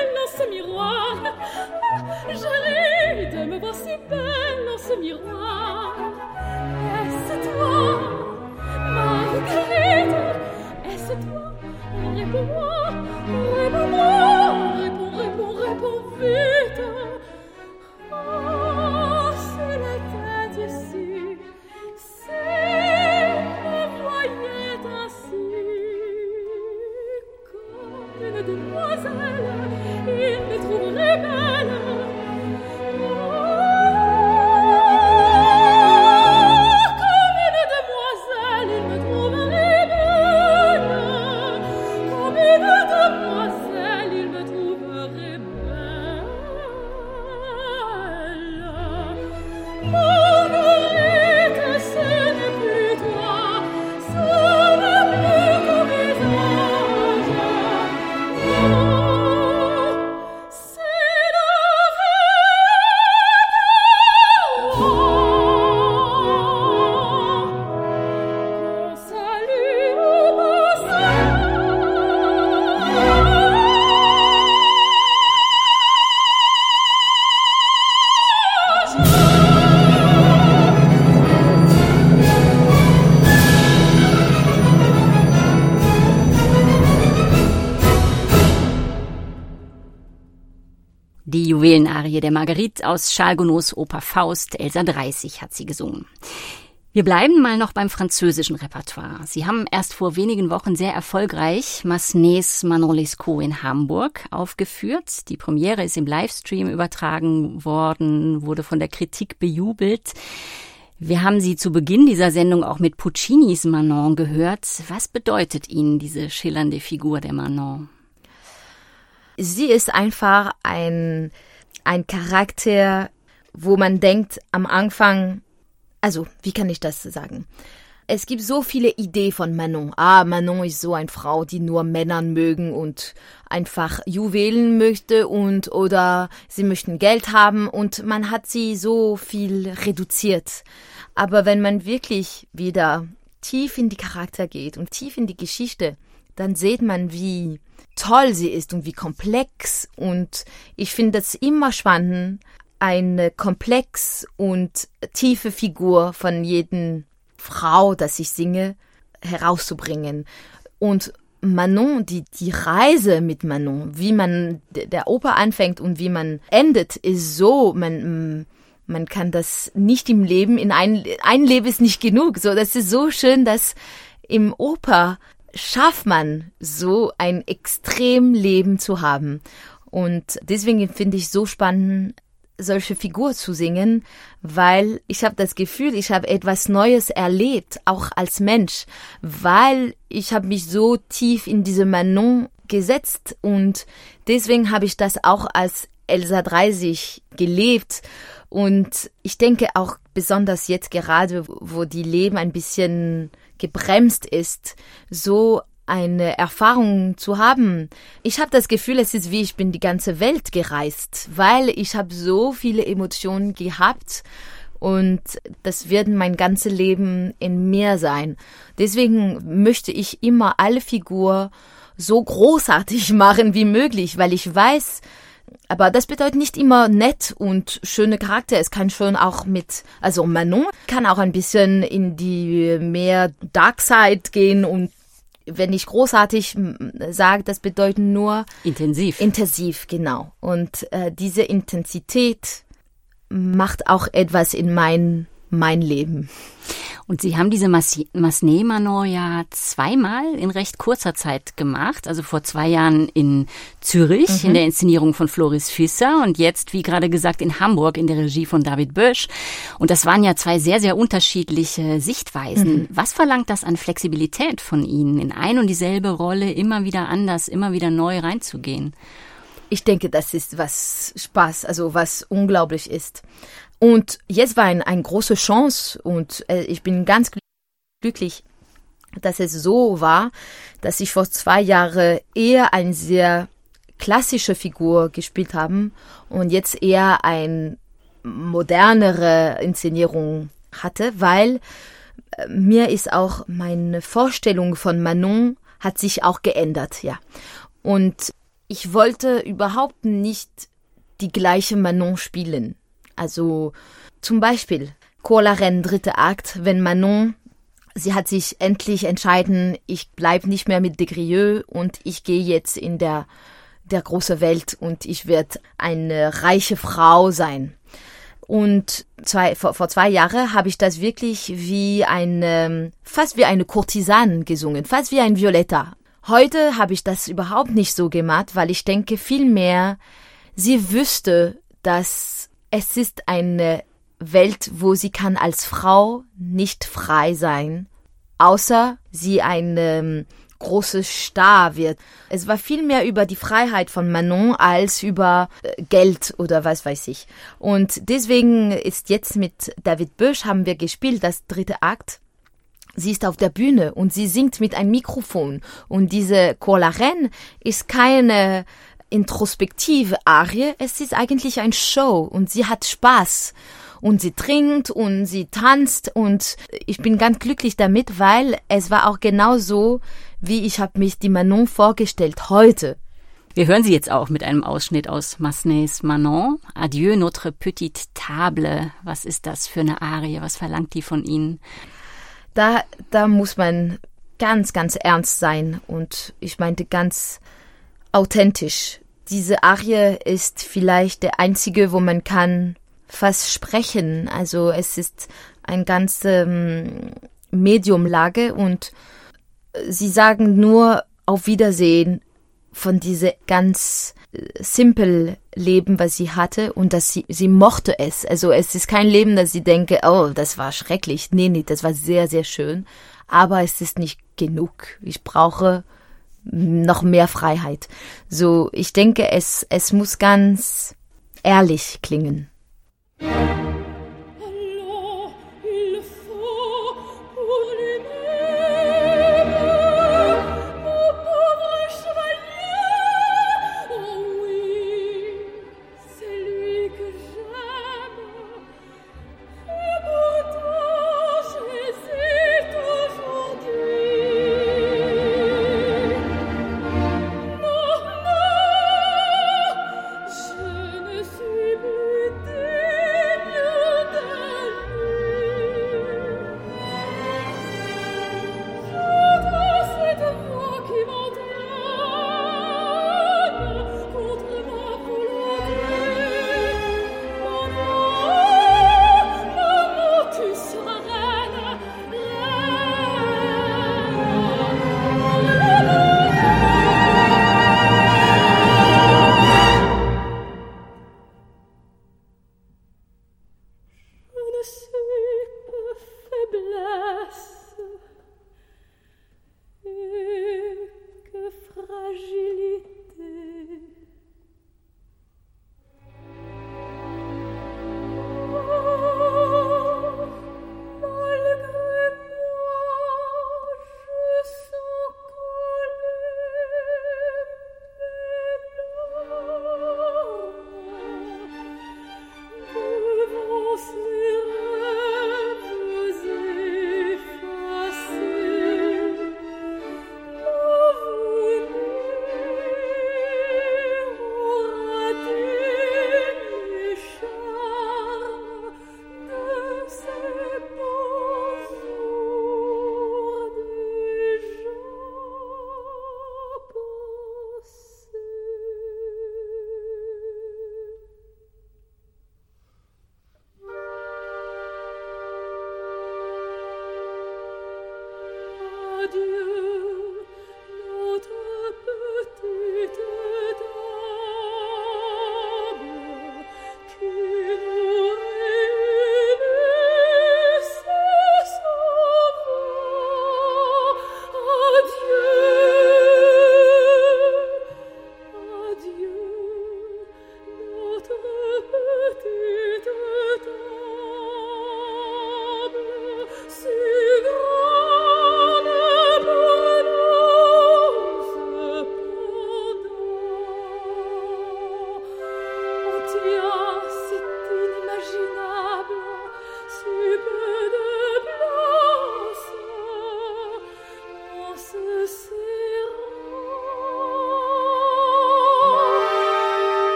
Die Juwelenarie der Marguerite aus Charles Gounods Oper Faust, Elsa Dreisig hat sie gesungen. Wir bleiben mal noch beim französischen Repertoire. Sie haben erst vor wenigen Wochen sehr erfolgreich Massenets Manon Lescaut in Hamburg aufgeführt. Die Premiere ist im Livestream übertragen worden, wurde von der Kritik bejubelt. Wir haben sie zu Beginn dieser Sendung auch mit Puccinis Manon gehört. Was bedeutet Ihnen diese schillernde Figur der Manon? Sie ist einfach ein, ein Charakter, wo man denkt am Anfang, also wie kann ich das sagen? Es gibt so viele Ideen von Manon. Ah, Manon ist so eine Frau, die nur Männern mögen und einfach Juwelen möchte und oder sie möchten Geld haben und man hat sie so viel reduziert. Aber wenn man wirklich wieder tief in die Charakter geht und tief in die Geschichte, dann sieht man, wie toll sie ist und wie komplex. Und ich finde es immer spannend, eine komplex und tiefe Figur von jeder Frau, das ich singe, herauszubringen. Und Manon, die, die Reise mit Manon, wie man der Oper anfängt und wie man endet, ist so, man, man kann das nicht im Leben, in ein, ein Leben ist nicht genug. So, das ist so schön, dass im Oper schafft man, so ein Extremleben zu haben. Und deswegen finde ich es so spannend, solche Figuren zu singen, weil ich habe das Gefühl, ich habe etwas Neues erlebt, auch als Mensch, weil ich habe mich so tief in diese Manon gesetzt und deswegen habe ich das auch als Elsa Dreisig gelebt. Und ich denke auch besonders jetzt gerade, wo die Leben ein bisschen gebremst ist, so eine Erfahrung zu haben. Ich habe das Gefühl, es ist wie ich bin die ganze Welt gereist, weil ich habe so viele Emotionen gehabt und das wird mein ganzes Leben in mir sein. Deswegen möchte ich immer alle Figuren so großartig machen wie möglich, weil ich weiß, aber das bedeutet nicht immer nett und schöne Charakter. Es kann schon auch mit, also Manon kann auch ein bisschen in die mehr Dark Side gehen. Und wenn ich großartig sage, das bedeutet nur intensiv. Intensiv, genau. Und äh, diese Intensität macht auch etwas in mein, mein Leben. Und Sie haben diese Massenet Manon ja zweimal in recht kurzer Zeit gemacht, also vor zwei Jahren in Zürich, mhm. in der Inszenierung von Floris Fisser und jetzt, wie gerade gesagt, in Hamburg in der Regie von David Bösch. Und das waren ja zwei sehr, sehr unterschiedliche Sichtweisen. Mhm. Was verlangt das an Flexibilität von Ihnen, in ein und dieselbe Rolle immer wieder anders, immer wieder neu reinzugehen? Ich denke, das ist was Spaß, also was unglaublich ist. Und jetzt war ein, eine große Chance und äh, ich bin ganz glücklich, dass es so war, dass ich vor zwei Jahren eher eine sehr klassische Figur gespielt habe und jetzt eher eine modernere Inszenierung hatte, weil äh, mir ist auch meine Vorstellung von Manon hat sich auch geändert, ja. Und ich wollte überhaupt nicht die gleiche Manon spielen. Also zum Beispiel Cola Rennen, dritter Akt, wenn Manon Sie hat sich endlich entschieden, ich bleibe nicht mehr mit Desgrieux und ich gehe jetzt in der, der große Welt und ich werde eine reiche Frau sein. Und zwei, vor, vor zwei Jahren habe ich das wirklich wie eine, fast wie eine Kurtisanin gesungen, fast wie ein Violetta. Heute habe ich das überhaupt nicht so gemacht, weil ich denke vielmehr, sie wüsste, dass es ist eine Welt, wo sie kann als Frau nicht frei sein, außer sie eine große Star wird. Es war viel mehr über die Freiheit von Manon als über Geld oder was weiß ich. Und deswegen ist jetzt mit David Bösch haben wir gespielt, das dritte Akt. Sie ist auf der Bühne und sie singt mit einem Mikrofon. Und diese Chor la Reine ist keine introspektive Arie, es ist eigentlich ein Show und sie hat Spaß. Und sie trinkt und sie tanzt und ich bin ganz glücklich damit, weil es war auch genau so, wie ich habe mich die Manon vorgestellt heute. Wir hören sie jetzt auch mit einem Ausschnitt aus Massenets Manon. Adieu notre petite table. Was ist das für eine Arie? Was verlangt die von Ihnen? Da, da muss man ganz, ganz ernst sein und ich meinte ganz authentisch. Diese Arie ist vielleicht der einzige, wo man kann fast sprechen. Also es ist eine ganze Mediumlage und sie sagen nur auf Wiedersehen von diesem ganz simpel Leben, was sie hatte und dass sie, sie mochte es. Also es ist kein Leben, dass sie denke, oh, das war schrecklich. Nee, nee, das war sehr, sehr schön. Aber es ist nicht genug. Ich brauche noch mehr Freiheit. So, ich denke, es, es muss ganz ehrlich klingen.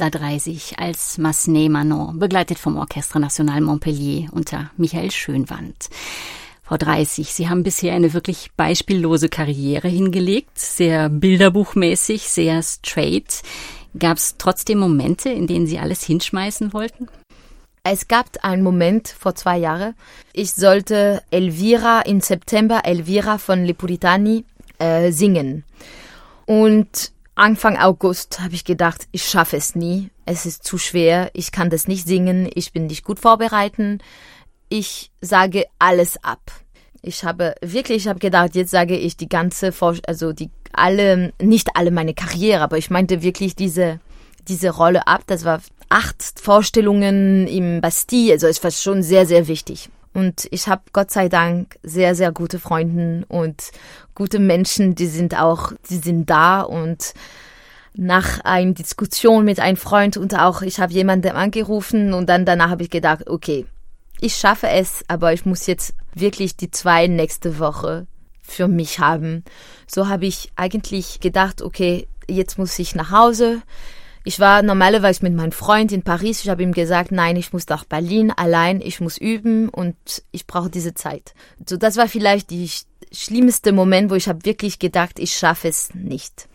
Elsa Dreisig als Massenet Manon, begleitet vom Orchestre National Montpellier unter Michael Schönwandt. Frau Dreisig, Sie haben bisher eine wirklich beispiellose Karriere hingelegt, sehr bilderbuchmäßig, sehr straight. Gab es trotzdem Momente, in denen Sie alles hinschmeißen wollten? Es gab einen Moment vor zwei Jahren. Ich sollte Elvira im September, Elvira von Le Puritani, äh, singen. Und Anfang August habe ich gedacht, ich schaffe es nie. Es ist zu schwer, ich kann das nicht singen, ich bin nicht gut vorbereitet. Ich sage alles ab. Ich habe wirklich, ich habe gedacht, jetzt sage ich die ganze, also die alle, nicht alle meine Karriere, aber ich meinte wirklich diese, diese Rolle ab. Das war acht Vorstellungen im Bastille, also es war schon sehr, sehr wichtig. Und ich habe Gott sei Dank sehr, sehr gute Freunde und gute Menschen, die sind auch, die sind da. Und nach einer Diskussion mit einem Freund und auch, ich habe jemanden angerufen und dann danach habe ich gedacht, okay, ich schaffe es, aber ich muss jetzt wirklich die zwei nächste Woche für mich haben. So habe ich eigentlich gedacht, okay, jetzt muss ich nach Hause. Ich war normalerweise mit meinem Freund in Paris. Ich habe ihm gesagt, nein, ich muss nach Berlin allein, ich muss üben und ich brauche diese Zeit. So, das war vielleicht der schlimmste Moment, wo ich habe wirklich gedacht, ich schaffe es nicht.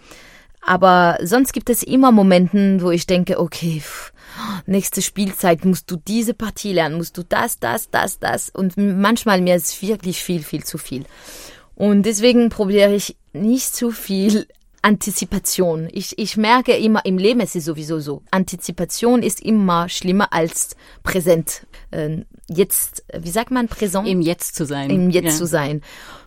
Aber sonst gibt es immer Momente, wo ich denke, okay, pff, nächste Spielzeit musst du diese Partie lernen, musst du das, das, das, das. Und manchmal mir ist wirklich viel, viel zu viel. Und deswegen probiere ich nicht zu viel Antizipation. Ich, ich merke immer im Leben, es ist sowieso so. Antizipation ist immer schlimmer als präsent. Jetzt, wie sagt man präsent? Im Jetzt zu sein. Im Jetzt ja. zu sein.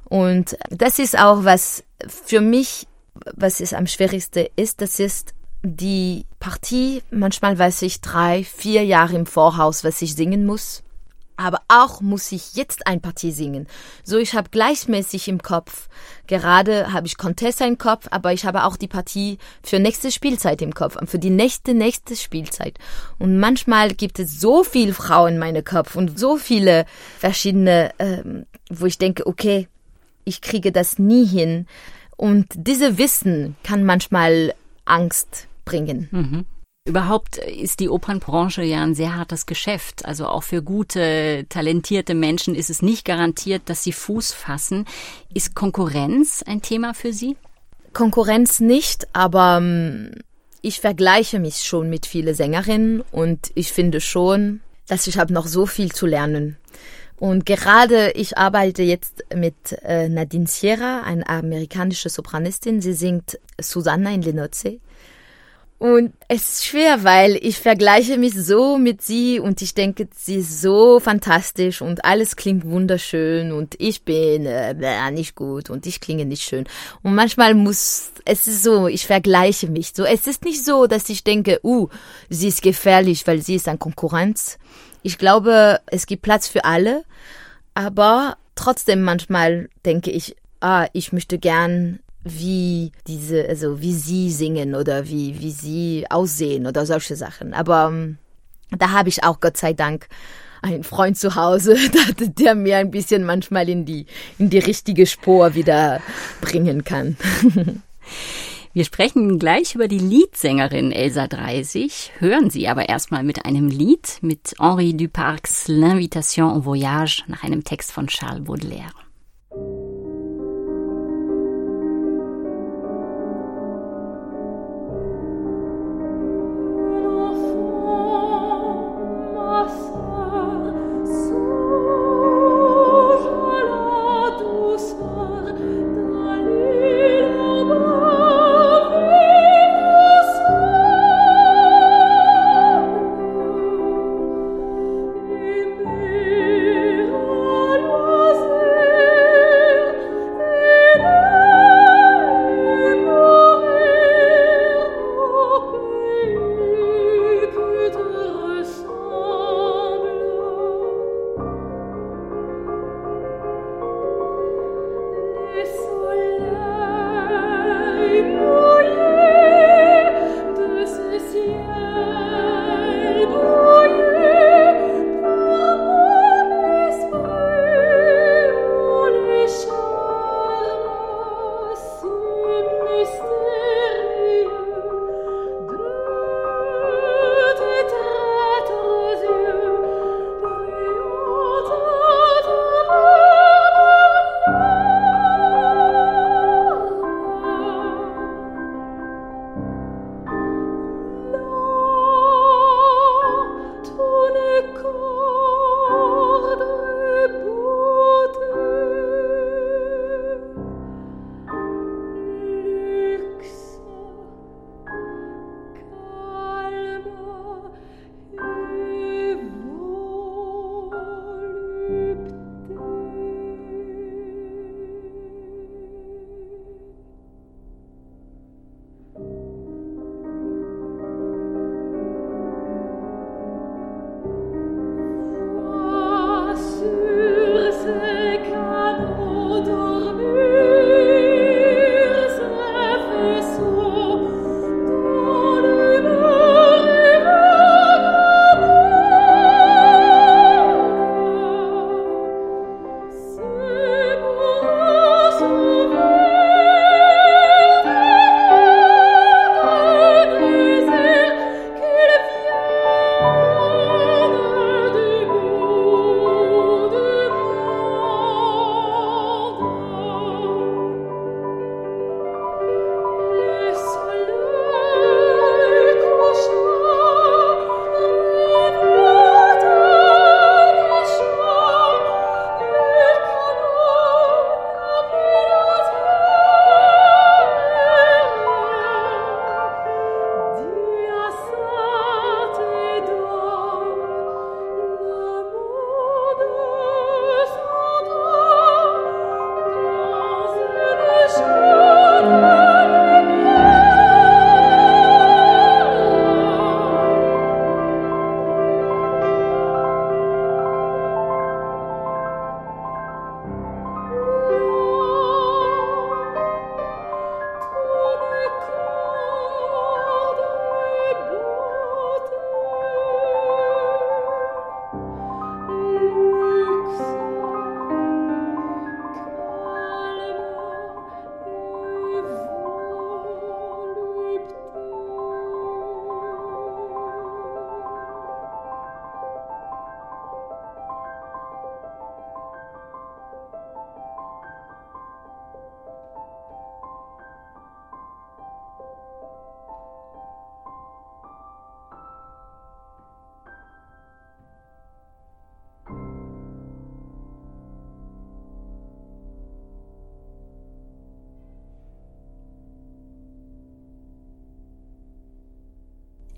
Und das ist auch was für mich, was es am schwierigsten ist, das ist die Partie. Manchmal weiß ich drei, vier Jahre im Voraus, was ich singen muss. Aber auch muss ich jetzt eine Partie singen. So, ich habe gleichmäßig im Kopf. Gerade habe ich Contessa im Kopf, aber ich habe auch die Partie für nächste Spielzeit im Kopf. Für die nächste, nächste Spielzeit. Und manchmal gibt es so viel Frauen in meinem Kopf und so viele verschiedene, ähm, wo ich denke, okay, ich kriege das nie hin. Und diese Wissen kann manchmal Angst bringen. Mhm. Überhaupt ist die Opernbranche ja ein sehr hartes Geschäft. Also auch für gute, talentierte Menschen ist es nicht garantiert, dass sie Fuß fassen. Ist Konkurrenz ein Thema für Sie? Konkurrenz nicht, aber ich vergleiche mich schon mit vielen Sängerinnen und ich finde schon, dass ich habe noch so viel zu lernen. Und gerade ich arbeite jetzt mit Nadine Sierra, eine amerikanische Sopranistin. Sie singt Susanna in Le Nozze. Und es ist schwer, weil ich vergleiche mich so mit sie und ich denke, sie ist so fantastisch und alles klingt wunderschön und ich bin äh, nicht gut und ich klinge nicht schön. Und manchmal muss, es ist so, ich vergleiche mich so. Es ist nicht so, dass ich denke, uh, sie ist gefährlich, weil sie ist eine Konkurrenz. Ich glaube, es gibt Platz für alle, aber trotzdem manchmal denke ich, ah, ich möchte gern wie diese, also wie sie singen oder wie, wie sie aussehen oder solche Sachen. Aber um, da habe ich auch Gott sei Dank einen Freund zu Hause, der, der mir ein bisschen manchmal in die, in die richtige Spur wieder bringen kann. Wir sprechen gleich über die Liedsängerin Elsa Dreisig, hören Sie aber erstmal mit einem Lied, mit Henri Duparcs L'Invitation au Voyage nach einem Text von Charles Baudelaire.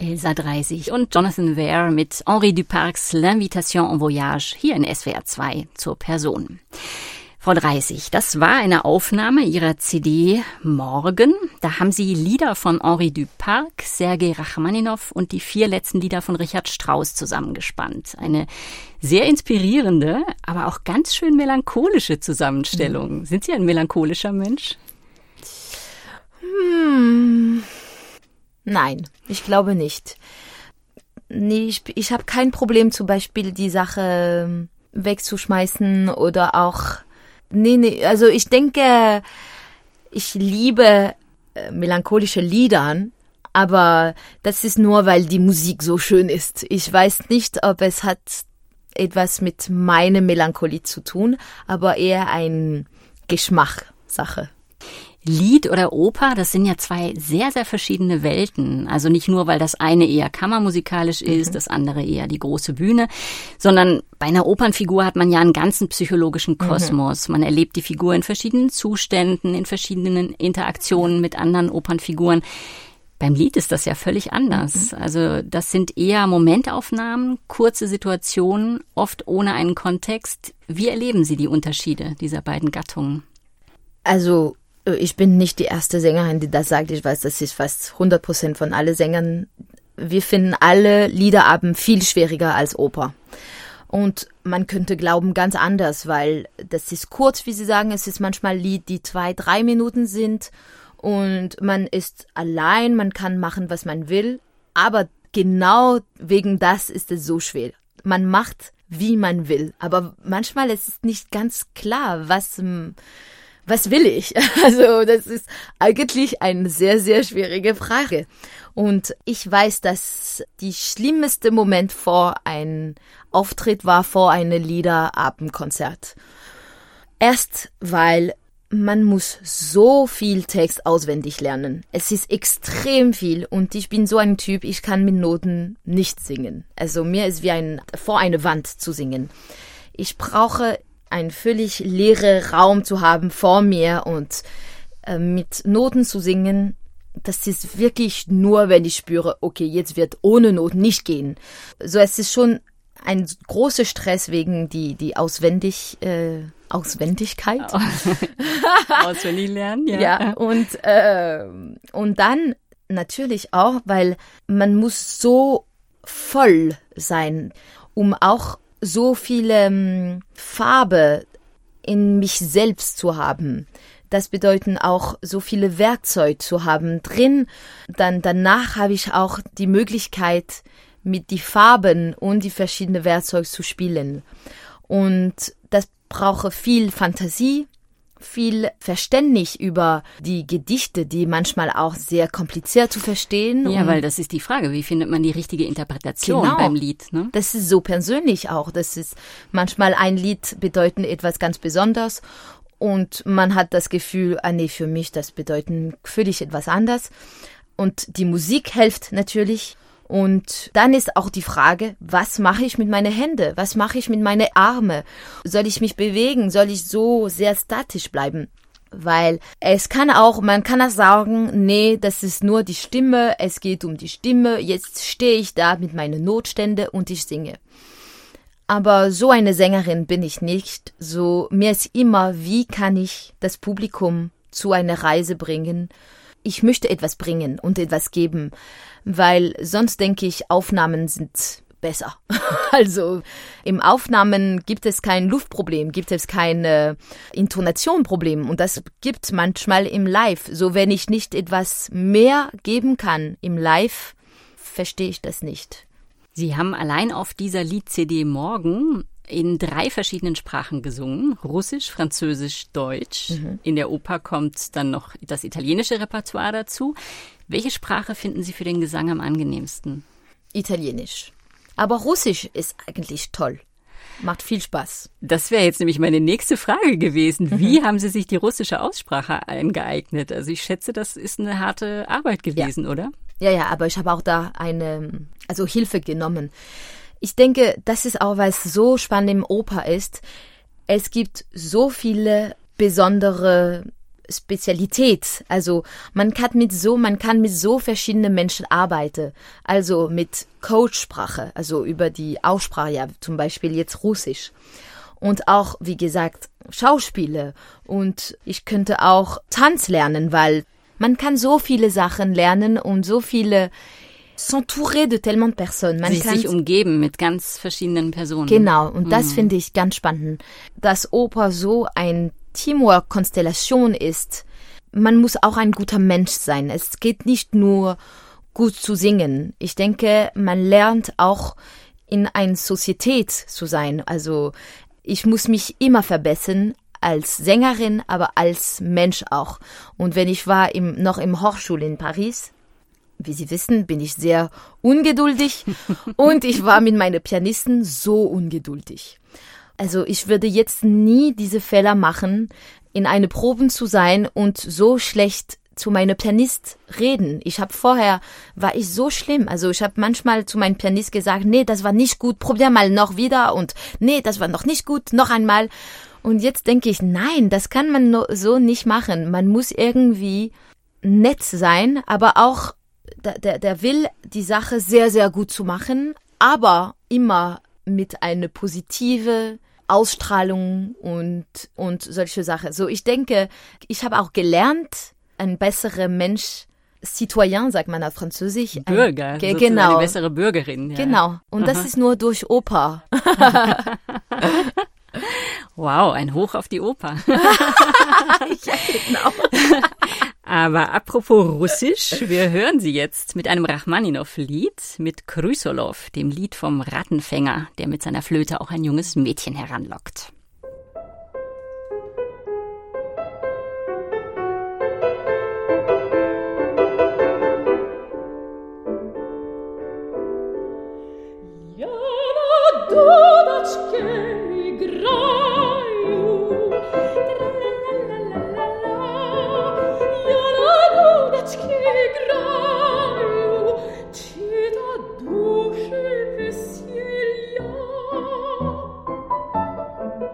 Elsa Dreisig und Jonathan Wehr mit Henri Duparcs L'Invitation en Voyage hier in S W R zwei zur Person. Frau Dreisig, das war eine Aufnahme Ihrer C D Morgen. Da haben Sie Lieder von Henri Duparc, Sergei Rachmaninoff und die vier letzten Lieder von Richard Strauss zusammengespannt. Eine sehr inspirierende, aber auch ganz schön melancholische Zusammenstellung. Mhm. Sind Sie ein melancholischer Mensch? Hm. Nein, ich glaube nicht. Nee, ich ich habe kein Problem, zum Beispiel die Sache wegzuschmeißen oder auch... Nee, nee, also ich denke, ich liebe äh, melancholische Lieder, aber das ist nur, weil die Musik so schön ist. Ich weiß nicht, ob es hat etwas mit meiner Melancholie zu tun, aber eher ein Geschmackssache. Lied oder Oper, das sind ja zwei sehr, sehr verschiedene Welten. Also nicht nur, weil das eine eher kammermusikalisch ist, mhm. das andere eher die große Bühne, sondern bei einer Opernfigur hat man ja einen ganzen psychologischen Kosmos. Mhm. Man erlebt die Figur in verschiedenen Zuständen, in verschiedenen Interaktionen mit anderen Opernfiguren. Beim Lied ist das ja völlig anders. Mhm. Also das sind eher Momentaufnahmen, kurze Situationen, oft ohne einen Kontext. Wie erleben Sie die Unterschiede dieser beiden Gattungen? Also... Ich bin nicht die erste Sängerin, die das sagt. Ich weiß, das ist fast hundert Prozent von allen Sängern. Wir finden alle Liederabend viel schwieriger als Oper. Und man könnte glauben, ganz anders, weil das ist kurz, wie Sie sagen. Es ist manchmal Lied, die zwei, drei Minuten sind. Und man ist allein, man kann machen, was man will. Aber genau wegen das ist es so schwer. Man macht, wie man will. Aber manchmal ist es nicht ganz klar, was... Was will ich? Also das ist eigentlich eine sehr, sehr schwierige Frage. Und ich weiß, dass die schlimmste Moment vor einem Auftritt war, vor einem Liederabendkonzert. Erst, weil man muss so viel Text auswendig lernen. Es ist extrem viel und ich bin so ein Typ, ich kann mit Noten nicht singen. Also mir ist wie ein vor eine Wand zu singen. Ich brauche einen völlig leeren Raum zu haben vor mir und äh, mit Noten zu singen, das ist wirklich nur, wenn ich spüre, okay, jetzt wird ohne Noten nicht gehen. So, es ist schon ein großer Stress wegen die die auswendig äh, Auswendigkeit. Auswendig lernen, ja. Ja, und äh, und dann natürlich auch, weil man muss so voll sein, um auch so viele ähm, Farbe in mich selbst zu haben. Das bedeutet auch, so viele Werkzeuge zu haben drin. Dann danach habe ich auch die Möglichkeit, mit die Farben und die verschiedenen Werkzeuge zu spielen. Und das brauche viel Fantasie, viel Verständnis über die Gedichte, die manchmal auch sehr kompliziert zu verstehen. Ja, weil das ist die Frage, wie findet man die richtige Interpretation genau. beim Lied? Ne? Das ist so persönlich auch. Das ist manchmal ein Lied bedeuten etwas ganz Besonderes und man hat das Gefühl, ah nee, für mich das bedeuten völlig etwas anders. Und die Musik hilft natürlich. Und dann ist auch die Frage, was mache ich mit meinen Händen? Was mache ich mit meinen Armen? Soll ich mich bewegen? Soll ich so sehr statisch bleiben? Weil es kann auch, man kann auch sagen, nee, das ist nur die Stimme, es geht um die Stimme, jetzt stehe ich da mit meinen Notständen und ich singe. Aber so eine Sängerin bin ich nicht. So, mir ist immer, wie kann ich das Publikum zu einer Reise bringen? Ich möchte etwas bringen und etwas geben, weil sonst denke ich, Aufnahmen sind besser. Also im Aufnahmen gibt es kein Luftproblem, gibt es kein Intonationproblem und das gibt manchmal im Live. So, wenn ich nicht etwas mehr geben kann im Live, verstehe ich das nicht. Sie haben allein auf dieser Lied-C D morgen in drei verschiedenen Sprachen gesungen, Russisch, Französisch, Deutsch. Mhm. In der Oper kommt dann noch das italienische Repertoire dazu. Welche Sprache finden Sie für den Gesang am angenehmsten? Italienisch. Aber Russisch ist eigentlich toll. Macht viel Spaß. Das wäre jetzt nämlich meine nächste Frage gewesen. Wie mhm. haben Sie sich die russische Aussprache angeeignet? Also ich schätze, das ist eine harte Arbeit gewesen, ja. oder? Ja, ja, aber ich habe auch da eine, also Hilfe genommen. Ich denke, das ist auch, weil es so spannend im Oper ist. Es gibt so viele besondere Spezialität. Also man kann mit so, man kann mit so verschiedenen Menschen arbeiten. Also mit Codesprache, also über die Aussprache, ja, zum Beispiel jetzt Russisch. Und auch, wie gesagt, Schauspiele. Und ich könnte auch Tanz lernen, weil man kann so viele Sachen lernen und so viele s'entourer de tellement de personnes. Man sich, kann sich umgeben mit ganz verschiedenen Personen. Genau, und mhm. das finde ich ganz spannend, dass Oper so ein Teamwork-Konstellation ist. Man muss auch ein guter Mensch sein. Es geht nicht nur gut zu singen. Ich denke, man lernt auch in einer Sozietät zu sein. Also ich muss mich immer verbessern, als Sängerin, aber als Mensch auch. Und wenn ich war im, noch im Hochschule in Paris, wie Sie wissen, bin ich sehr ungeduldig und ich war mit meinen Pianisten so ungeduldig. Also ich würde jetzt nie diese Fehler machen, in eine Probe zu sein und so schlecht zu meinem Pianist reden. Ich habe vorher, war ich so schlimm. Also ich habe manchmal zu meinem Pianist gesagt, nee, das war nicht gut, probier mal noch wieder und nee, das war noch nicht gut, noch einmal. Und jetzt denke ich, nein, das kann man so nicht machen. Man muss irgendwie nett sein, aber auch der, der, der will, die Sache sehr, sehr gut zu machen, aber immer mit einer positiven Ausstrahlung und, und solche Sachen. So, ich denke, ich habe auch gelernt, ein besserer Mensch, Citoyen, sagt man auf Französisch. Ein, Bürger, ge- genau. Eine bessere Bürgerin. Ja. Genau, und das Aha. ist nur durch Oper. Wow, ein Hoch auf die Oper. Ja, genau. Aber apropos Russisch, wir hören Sie jetzt mit einem Rachmaninoff-Lied, mit Krysolov, dem Lied vom Rattenfänger, der mit seiner Flöte auch ein junges Mädchen heranlockt. Thank you.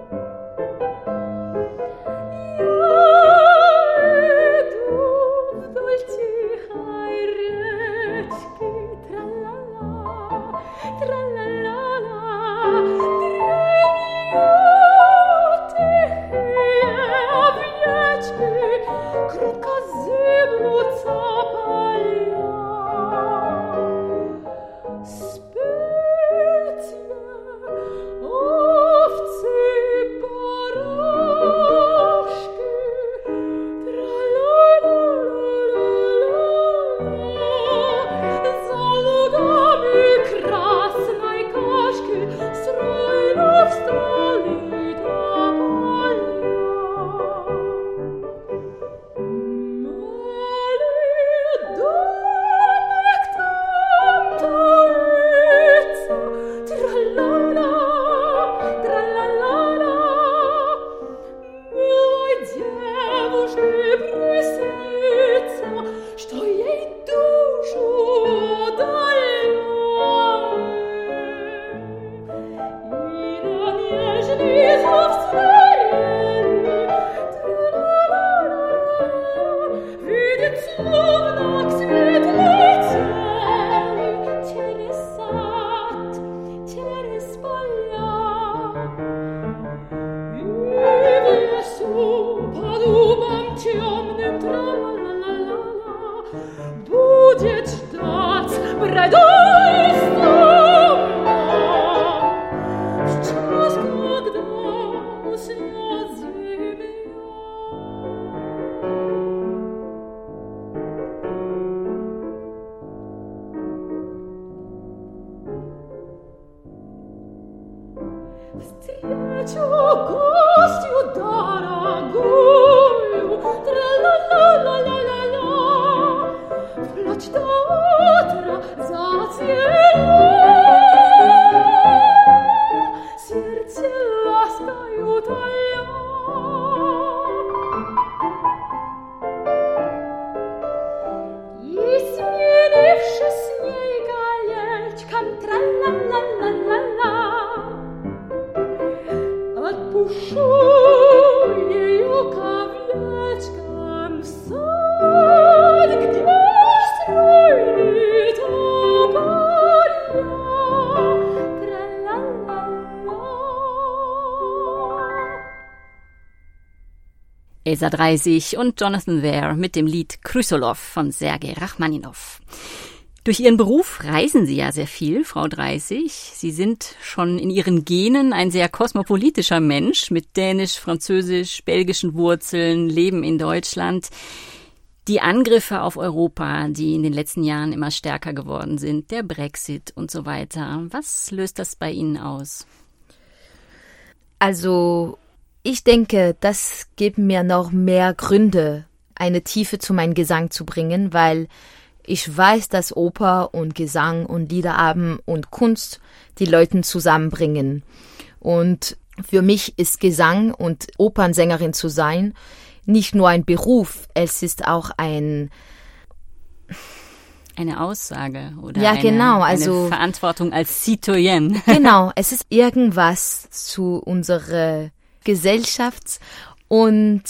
Elsa Dreisig und Jonathan Wehr mit dem Lied Krysolov von Sergei Rachmaninoff. Durch Ihren Beruf reisen Sie ja sehr viel, Frau Dreisig. Sie sind schon in Ihren Genen ein sehr kosmopolitischer Mensch mit dänisch, französisch, belgischen Wurzeln, leben in Deutschland. Die Angriffe auf Europa, die in den letzten Jahren immer stärker geworden sind, der Brexit und so weiter. Was löst das bei Ihnen aus? Also ich denke, das gibt mir noch mehr Gründe, eine Tiefe zu meinem Gesang zu bringen, weil ich weiß, dass Oper und Gesang und Liederabend und Kunst die Leute zusammenbringen. Und für mich ist Gesang und Opernsängerin zu sein nicht nur ein Beruf, es ist auch ein... Eine Aussage oder ja, eine, genau, also, eine Verantwortung als Citoyen. Genau, es ist irgendwas zu unserer Gesellschaft und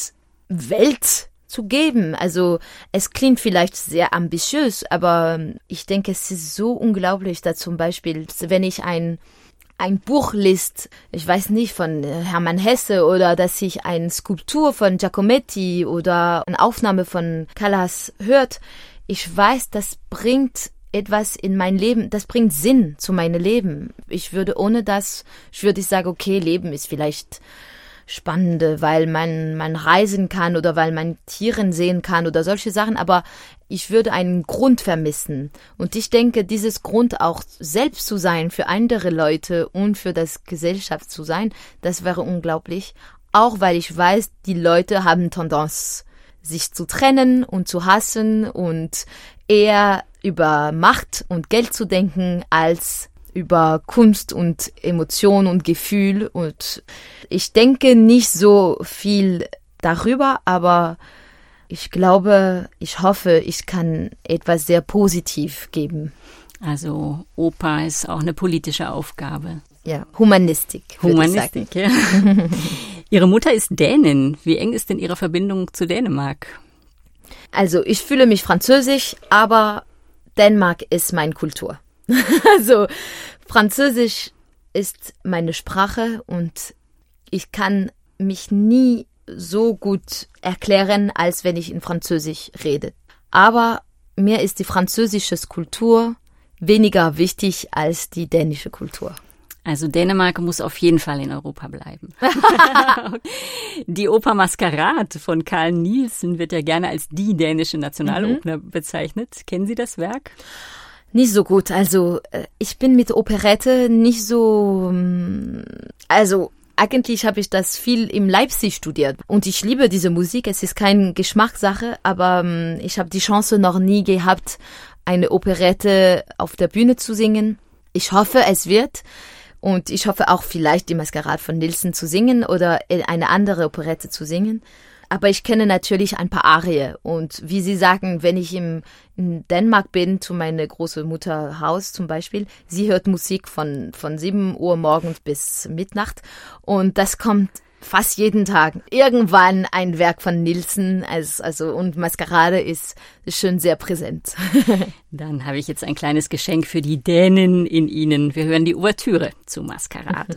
Welt zu geben. Also es klingt vielleicht sehr ambitiös, aber ich denke, es ist so unglaublich, dass zum Beispiel, wenn ich ein, ein Buch liest, ich weiß nicht, von Hermann Hesse oder dass ich eine Skulptur von Giacometti oder eine Aufnahme von Callas hört, ich weiß, das bringt etwas in mein Leben, das bringt Sinn zu meinem Leben. Ich würde ohne das, ich würde sagen, okay, Leben ist vielleicht spannende, weil man, man reisen kann oder weil man Tieren sehen kann oder solche Sachen, aber ich würde einen Grund vermissen. Und ich denke, dieses Grund auch selbst zu sein für andere Leute und für das Gesellschaft zu sein, das wäre unglaublich. Auch weil ich weiß, die Leute haben Tendenz, sich zu trennen und zu hassen und eher über Macht und Geld zu denken als über Kunst und Emotion und Gefühl, und ich denke nicht so viel darüber, aber ich glaube, ich hoffe, ich kann etwas sehr positiv geben. Also Oper ist auch eine politische Aufgabe. Ja, Humanistik. Humanistik, ja. Ihre Mutter ist Dänin. Wie eng ist denn Ihre Verbindung zu Dänemark? Also ich fühle mich französisch, aber Dänemark ist meine Kultur. Also Französisch ist meine Sprache und ich kann mich nie so gut erklären, als wenn ich in Französisch rede. Aber mir ist die französische Kultur weniger wichtig als die dänische Kultur. Also Dänemark muss auf jeden Fall in Europa bleiben. Die Oper Maskerade von Carl Nielsen wird ja gerne als die dänische Nationaloper mhm. bezeichnet. Kennen Sie das Werk? Nicht so gut, also ich bin mit Operette nicht so, also eigentlich habe ich das viel in Leipzig studiert und ich liebe diese Musik, es ist keine Geschmackssache, aber ich habe die Chance noch nie gehabt, eine Operette auf der Bühne zu singen. Ich hoffe, es wird, und ich hoffe auch vielleicht die Maskerade von Nielsen zu singen oder eine andere Operette zu singen. Aber ich kenne natürlich ein paar Arie. Und wie Sie sagen, wenn ich im, in Dänemark bin, zu meiner Großmutter Haus zum Beispiel, sie hört Musik von, von sieben Uhr morgens bis Mitternacht. Und das kommt fast jeden Tag. Irgendwann ein Werk von Nielsen. Also, also, und Maskerade ist schon sehr präsent. Dann habe ich jetzt ein kleines Geschenk für die Dänen in Ihnen. Wir hören die Ouvertüre zu Maskerade.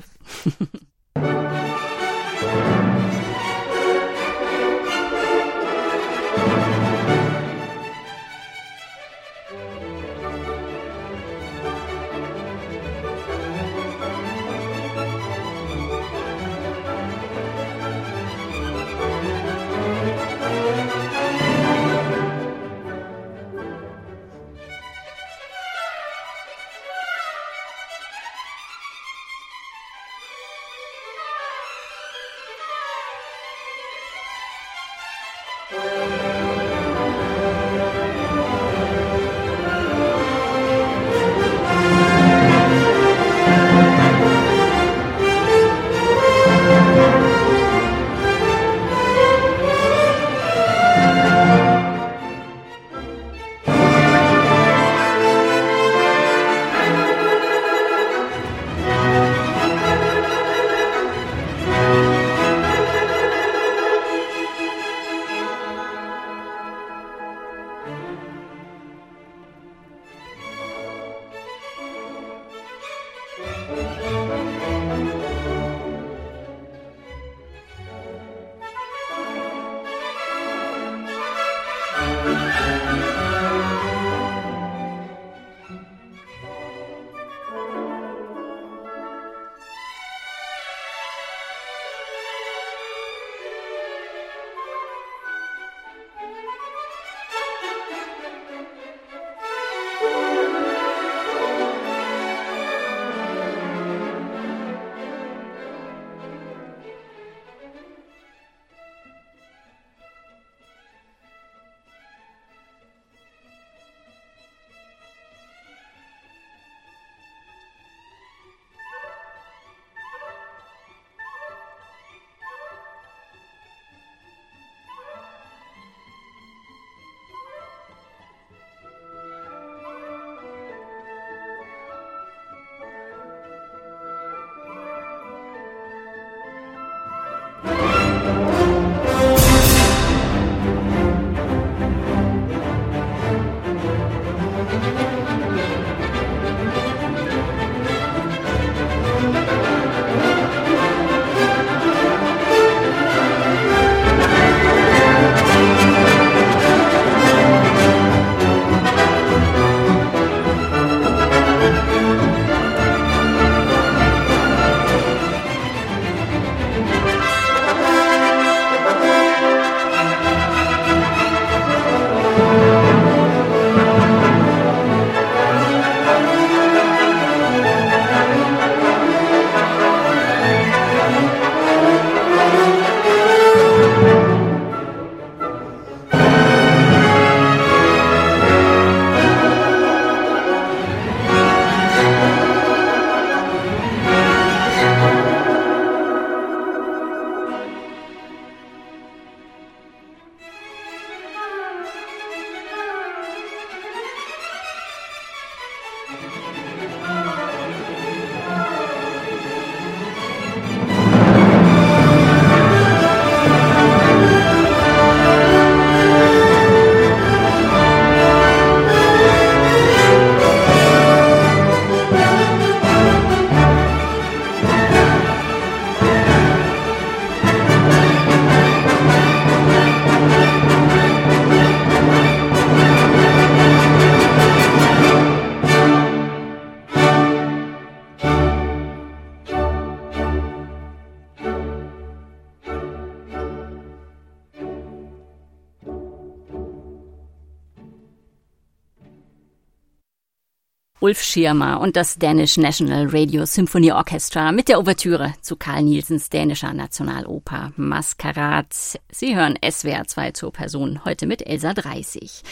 Ulf Schirmer und das Danish National Radio Symphony Orchestra mit der Ouvertüre zu Carl Nielsens dänischer Nationaloper Maskerade. Sie hören S W R zwei zur Person, heute mit Elsa Dreisig.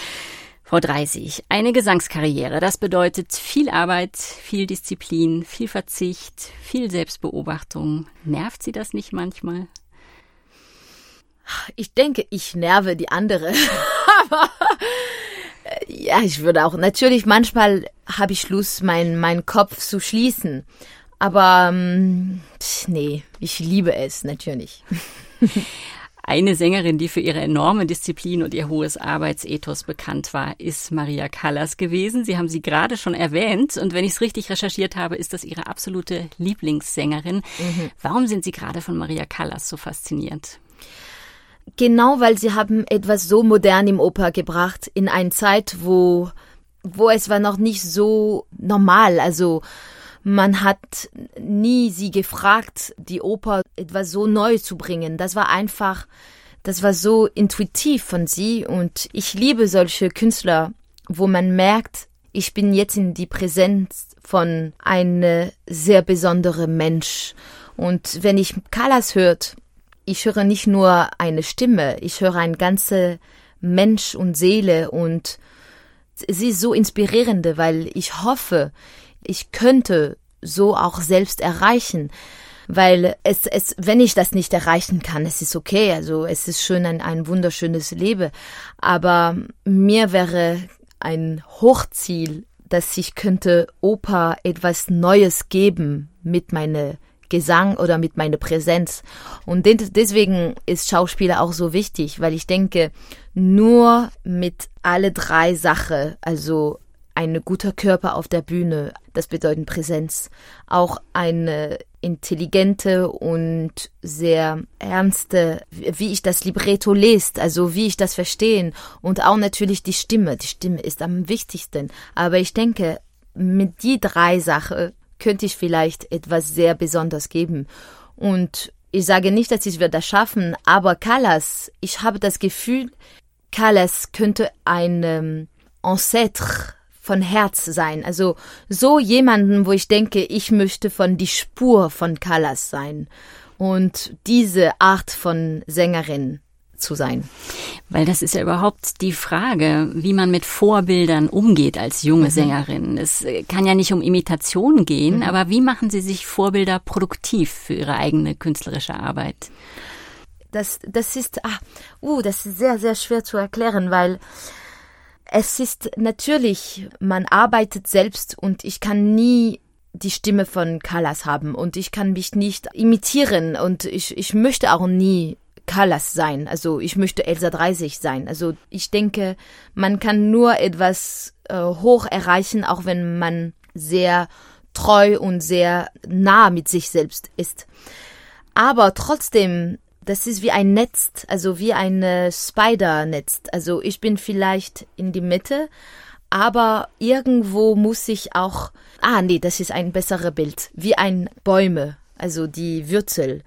Frau Dreisig, eine Gesangskarriere, das bedeutet viel Arbeit, viel Disziplin, viel Verzicht, viel Selbstbeobachtung. Nervt Sie das nicht manchmal? Ich denke, ich nerve die andere. Aber ja, ich würde auch. Natürlich, manchmal habe ich Lust, meinen mein Kopf zu schließen. Aber nee, ich liebe es natürlich. Eine Sängerin, die für ihre enorme Disziplin und ihr hohes Arbeitsethos bekannt war, ist Maria Callas gewesen. Sie haben sie gerade schon erwähnt und wenn ich es richtig recherchiert habe, ist das ihre absolute Lieblingssängerin. Mhm. Warum sind Sie gerade von Maria Callas so fasziniert? Genau, weil sie haben etwas so modern im Oper gebracht, in eine Zeit, wo, wo es war noch nicht so normal, also man hat nie sie gefragt, die Oper etwas so neu zu bringen. Das war einfach, das war so intuitiv von sie. Und ich liebe solche Künstler, wo man merkt, ich bin jetzt in die Präsenz von einem sehr besonderen Mensch. Und wenn ich Callas hört, ich höre nicht nur eine Stimme, ich höre ein ganzes Mensch und Seele. Und sie ist so inspirierend, weil ich hoffe, ich könnte so auch selbst erreichen, weil es, es, wenn ich das nicht erreichen kann, es ist okay, also es ist schön, ein, ein wunderschönes Leben, aber mir wäre ein Hochziel, dass ich könnte Oper etwas Neues geben mit meinem Gesang oder mit meiner Präsenz. Und deswegen ist Schauspieler auch so wichtig, weil ich denke, nur mit alle drei Sachen, also ein guter Körper auf der Bühne, das bedeutet Präsenz. Auch eine intelligente und sehr ernste, wie ich das Libretto lese, also wie ich das verstehe. Und auch natürlich die Stimme. Die Stimme ist am wichtigsten. Aber ich denke, mit die drei Sachen könnte ich vielleicht etwas sehr Besonderes geben. Und ich sage nicht, dass ich das schaffen, aber Callas, ich habe das Gefühl, Callas könnte ein Ancêtre von Herz sein, also so jemanden, wo ich denke, ich möchte von die Spur von Callas sein und diese Art von Sängerin zu sein. Weil das ist ja überhaupt die Frage, wie man mit Vorbildern umgeht als junge mhm. Sängerin. Es kann ja nicht um Imitation gehen, mhm. aber wie machen Sie sich Vorbilder produktiv für Ihre eigene künstlerische Arbeit? Das, das ist, ah, uh, das ist sehr, sehr schwer zu erklären, weil es ist natürlich, man arbeitet selbst und ich kann nie die Stimme von Callas haben und ich kann mich nicht imitieren und ich, ich möchte auch nie Callas sein. Also ich möchte Elsa Dreisig sein. Also ich denke, man kann nur etwas äh, hoch erreichen, auch wenn man sehr treu und sehr nah mit sich selbst ist. Aber trotzdem, das ist wie ein Netz, also wie ein Spider-Netz. Also ich bin vielleicht in die Mitte, aber irgendwo muss ich auch... Ah, nee, das ist ein besseres Bild. Wie ein Bäume, also die Wurzel.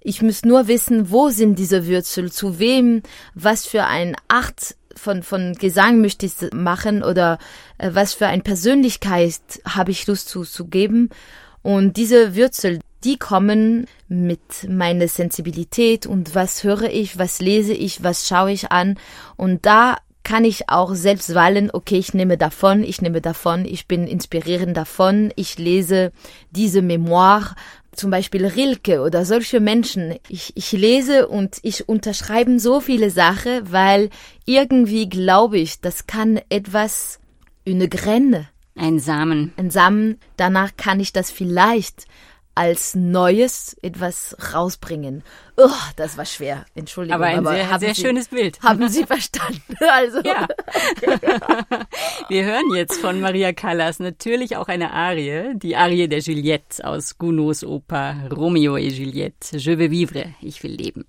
Ich muss nur wissen, wo sind diese Wurzel, zu wem, was für eine Art von, von Gesang möchte ich machen oder was für eine Persönlichkeit habe ich Lust zu, zu geben. Und diese Wurzel, die kommen mit meiner Sensibilität und was höre ich, was lese ich, was schaue ich an. Und da kann ich auch selbst wählen, okay, ich nehme davon, ich nehme davon, ich bin inspirierend davon, ich lese diese Memoir, zum Beispiel Rilke oder solche Menschen. Ich, ich lese und ich unterschreibe so viele Sachen, weil irgendwie glaube ich, das kann etwas, eine Grenze. Ein Samen. Ein Samen, danach kann ich das vielleicht als Neues etwas rausbringen. Oh, das war schwer. Entschuldigung. Aber ein aber sehr, sehr Sie, schönes Bild. Haben Sie verstanden? Also. Ja. Wir hören jetzt von Maria Callas natürlich auch eine Arie, die Arie der Juliette aus Gounods Oper Romeo et Juliette. Je veux vivre, ich will leben.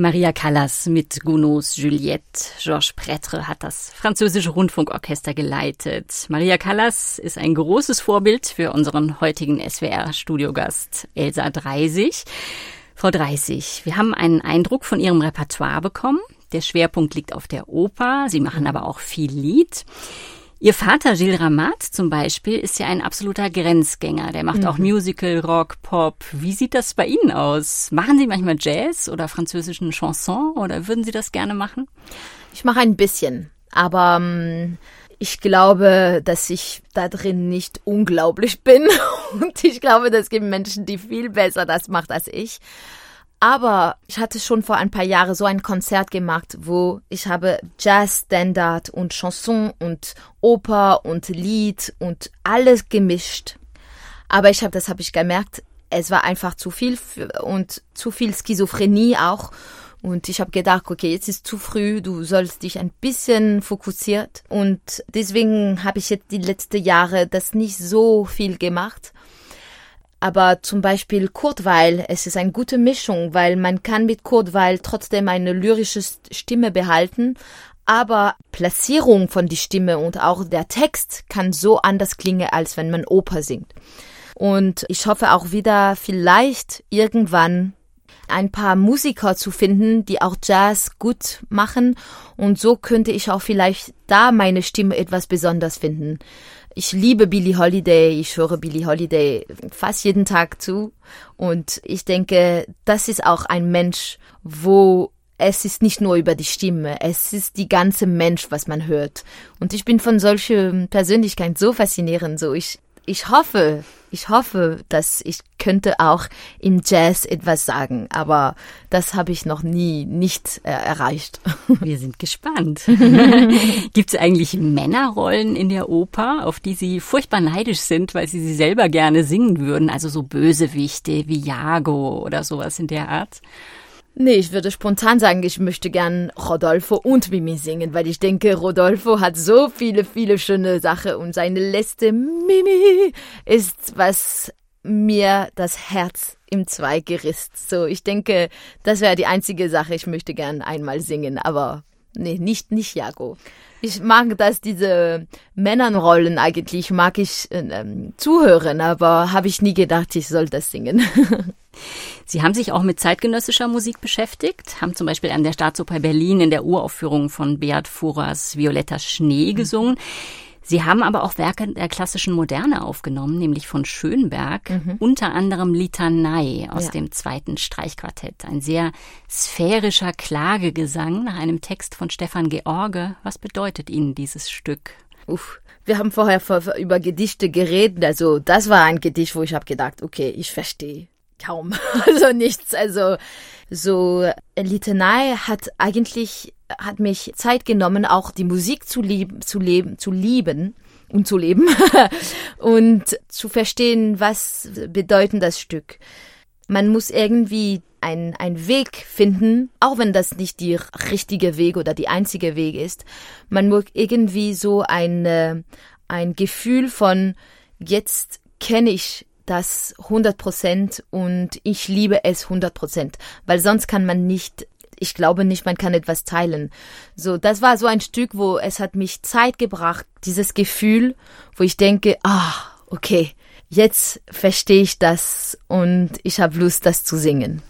Maria Callas mit Gounods Juliette. Georges Prêtre hat das französische Rundfunkorchester geleitet. Maria Callas ist ein großes Vorbild für unseren heutigen S W R-Studiogast Elsa Dreisig. Frau Dreisig, wir haben einen Eindruck von Ihrem Repertoire bekommen. Der Schwerpunkt liegt auf der Oper. Sie machen aber auch viel Lied. Ihr Vater Gilles Ramat zum Beispiel ist ja ein absoluter Grenzgänger. Der macht mhm. auch Musical, Rock, Pop. Wie sieht das bei Ihnen aus? Machen Sie manchmal Jazz oder französischen Chanson oder würden Sie das gerne machen? Ich mache ein bisschen, aber um, ich glaube, dass ich da drin nicht unglaublich bin. Und ich glaube, das gibt Menschen, die viel besser das macht als ich. Aber ich hatte schon vor ein paar Jahren so ein Konzert gemacht, wo ich habe Jazz, Standard und Chanson und Oper und Lied und alles gemischt. Aber ich habe, das habe ich gemerkt, es war einfach zu viel und zu viel Schizophrenie auch. Und ich habe gedacht, okay, jetzt ist zu früh, du sollst dich ein bisschen fokussiert. Und deswegen habe ich jetzt die letzten Jahre das nicht so viel gemacht. Aber zum Beispiel Kurzweil, es ist eine gute Mischung, weil man kann mit Kurzweil trotzdem eine lyrische Stimme behalten, aber Platzierung von die Stimme und auch der Text kann so anders klingen, als wenn man Oper singt. Und ich hoffe auch wieder vielleicht irgendwann ein paar Musiker zu finden, die auch Jazz gut machen, und so könnte ich auch vielleicht da meine Stimme etwas besonders finden. Ich liebe Billie Holiday, ich höre Billie Holiday fast jeden Tag zu, und ich denke, das ist auch ein Mensch, wo es ist nicht nur über die Stimme, es ist die ganze Mensch, was man hört, und ich bin von solcher Persönlichkeit so faszinierend, so ich Ich hoffe, ich hoffe, dass ich könnte auch im Jazz etwas sagen, aber das habe ich noch nie nicht äh, erreicht. Wir sind gespannt. Gibt es eigentlich Männerrollen in der Oper, auf die Sie furchtbar neidisch sind, weil Sie sie selber gerne singen würden? Also so Bösewichte wie Iago oder sowas in der Art? Nee, ich würde spontan sagen, ich möchte gern Rodolfo und Mimi singen, weil ich denke, Rodolfo hat so viele, viele schöne Sachen und seine letzte Mimi ist, was mir das Herz im Zwei gerisst. So, ich denke, das wäre die einzige Sache, ich möchte gern einmal singen, aber nee, nicht, nicht Iago. Ich mag, dass diese Männerrollen eigentlich, mag ich ähm, zuhören, aber habe ich nie gedacht, ich soll das singen. Sie haben sich auch mit zeitgenössischer Musik beschäftigt, haben zum Beispiel an der Staatsoper Berlin in der Uraufführung von Beat Vorers Violetta Schnee gesungen. Sie haben aber auch Werke der klassischen Moderne aufgenommen, nämlich von Schönberg, mhm. unter anderem Litanei aus ja. dem zweiten Streichquartett. Ein sehr sphärischer Klagegesang nach einem Text von Stefan George. Was bedeutet Ihnen dieses Stück? Uff. Wir haben vorher über Gedichte geredet. Also das war ein Gedicht, wo ich habe gedacht, okay, ich verstehe. Kaum, also nichts, also so Litanei hat eigentlich, hat mich Zeit genommen, auch die Musik zu lieben, zu leben, zu lieben und zu leben und zu verstehen, was bedeutet das Stück. Man muss irgendwie einen, einen Weg finden, auch wenn das nicht der richtige Weg oder die einzige Weg ist. Man muss irgendwie so ein, ein Gefühl von, jetzt kenne ich das hundert Prozent und ich liebe es hundert Prozent, weil sonst kann man nicht, ich glaube nicht, man kann etwas teilen. So, das war so ein Stück, wo es hat mich Zeit gebracht, dieses Gefühl, wo ich denke, ah, okay, jetzt verstehe ich das und ich habe Lust, das zu singen.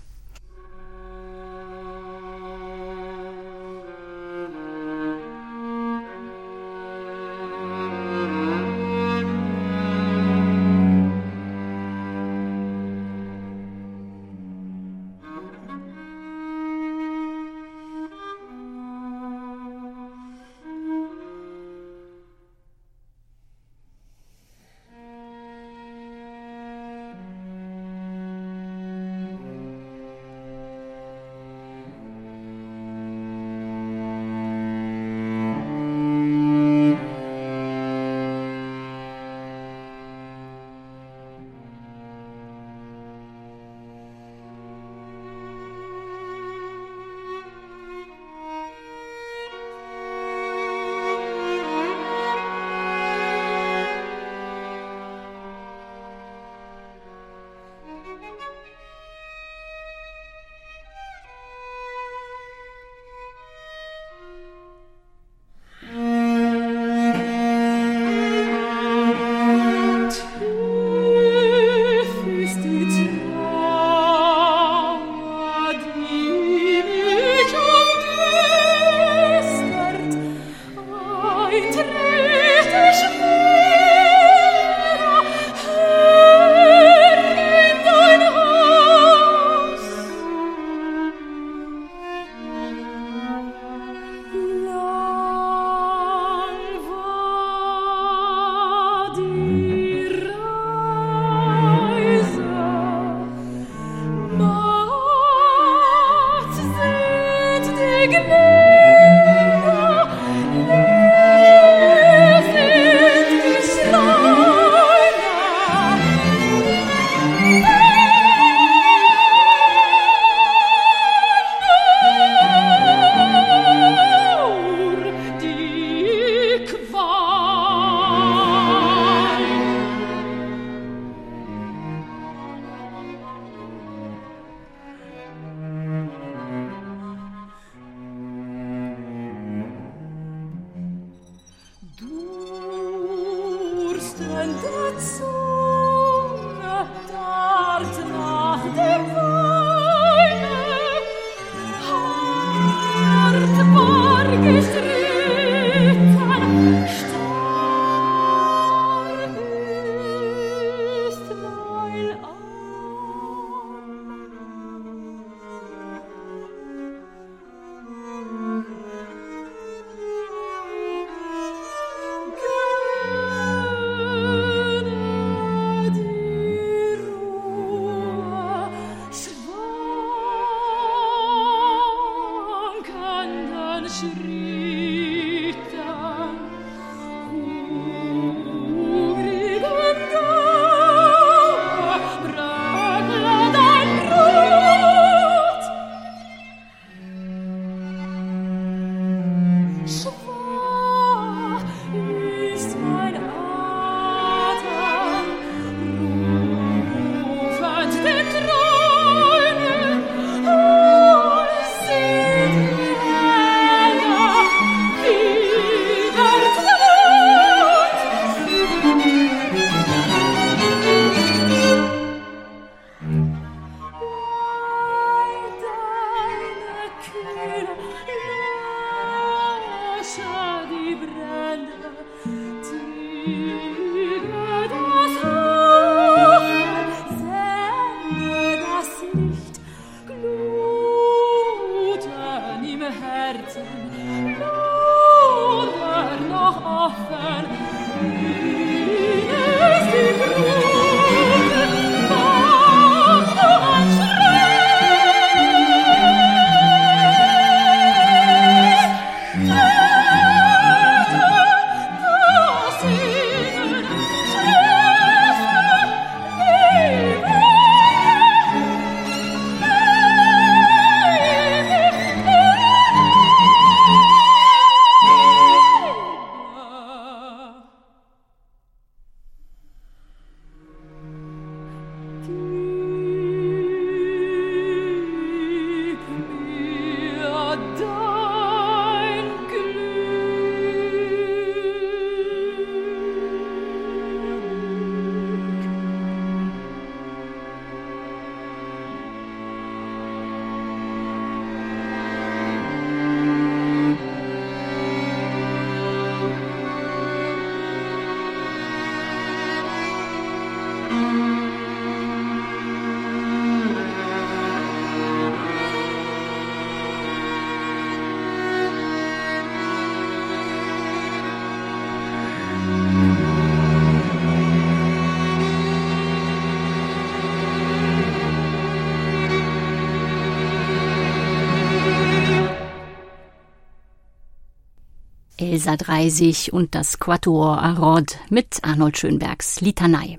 Elsa Dreisig und das Quatuor Arod mit Arnold Schönbergs Litanei.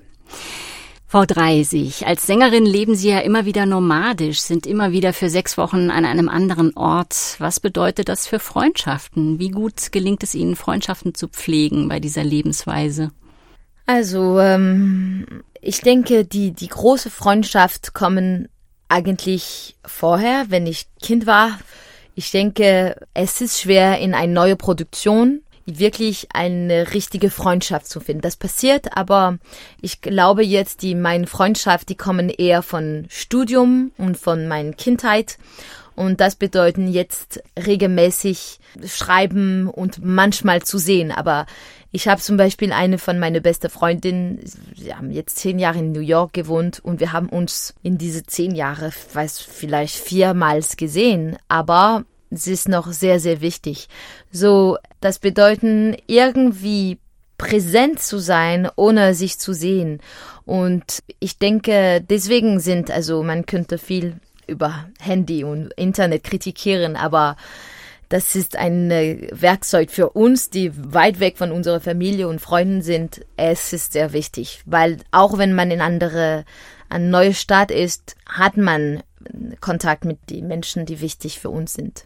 Frau Dreisig, als Sängerin leben Sie ja immer wieder nomadisch, sind immer wieder für sechs Wochen an einem anderen Ort. Was bedeutet das für Freundschaften? Wie gut gelingt es Ihnen, Freundschaften zu pflegen bei dieser Lebensweise? Also, ähm, ich denke, die, die große Freundschaft kommen eigentlich vorher, wenn ich Kind war. Ich denke, es ist schwer, in eine neue Produktion wirklich eine richtige Freundschaft zu finden. Das passiert, aber ich glaube jetzt, die meine Freundschaft, die kommen eher von Studium und von meiner Kindheit. Und das bedeutet jetzt regelmäßig schreiben und manchmal zu sehen. Aber ich habe zum Beispiel eine von meinen besten Freundinnen, wir haben jetzt zehn Jahre in New York gewohnt und wir haben uns in diese zehn Jahre, weiß vielleicht viermal gesehen. Aber es ist noch sehr, sehr wichtig. So, das bedeutet irgendwie präsent zu sein, ohne sich zu sehen. Und ich denke, deswegen sind, also man könnte viel über Handy und Internet kritisieren, aber das ist ein Werkzeug für uns, die weit weg von unserer Familie und Freunden sind. Es ist sehr wichtig, weil auch wenn man in andere, eine neue Stadt ist, hat man Kontakt mit den Menschen, die wichtig für uns sind.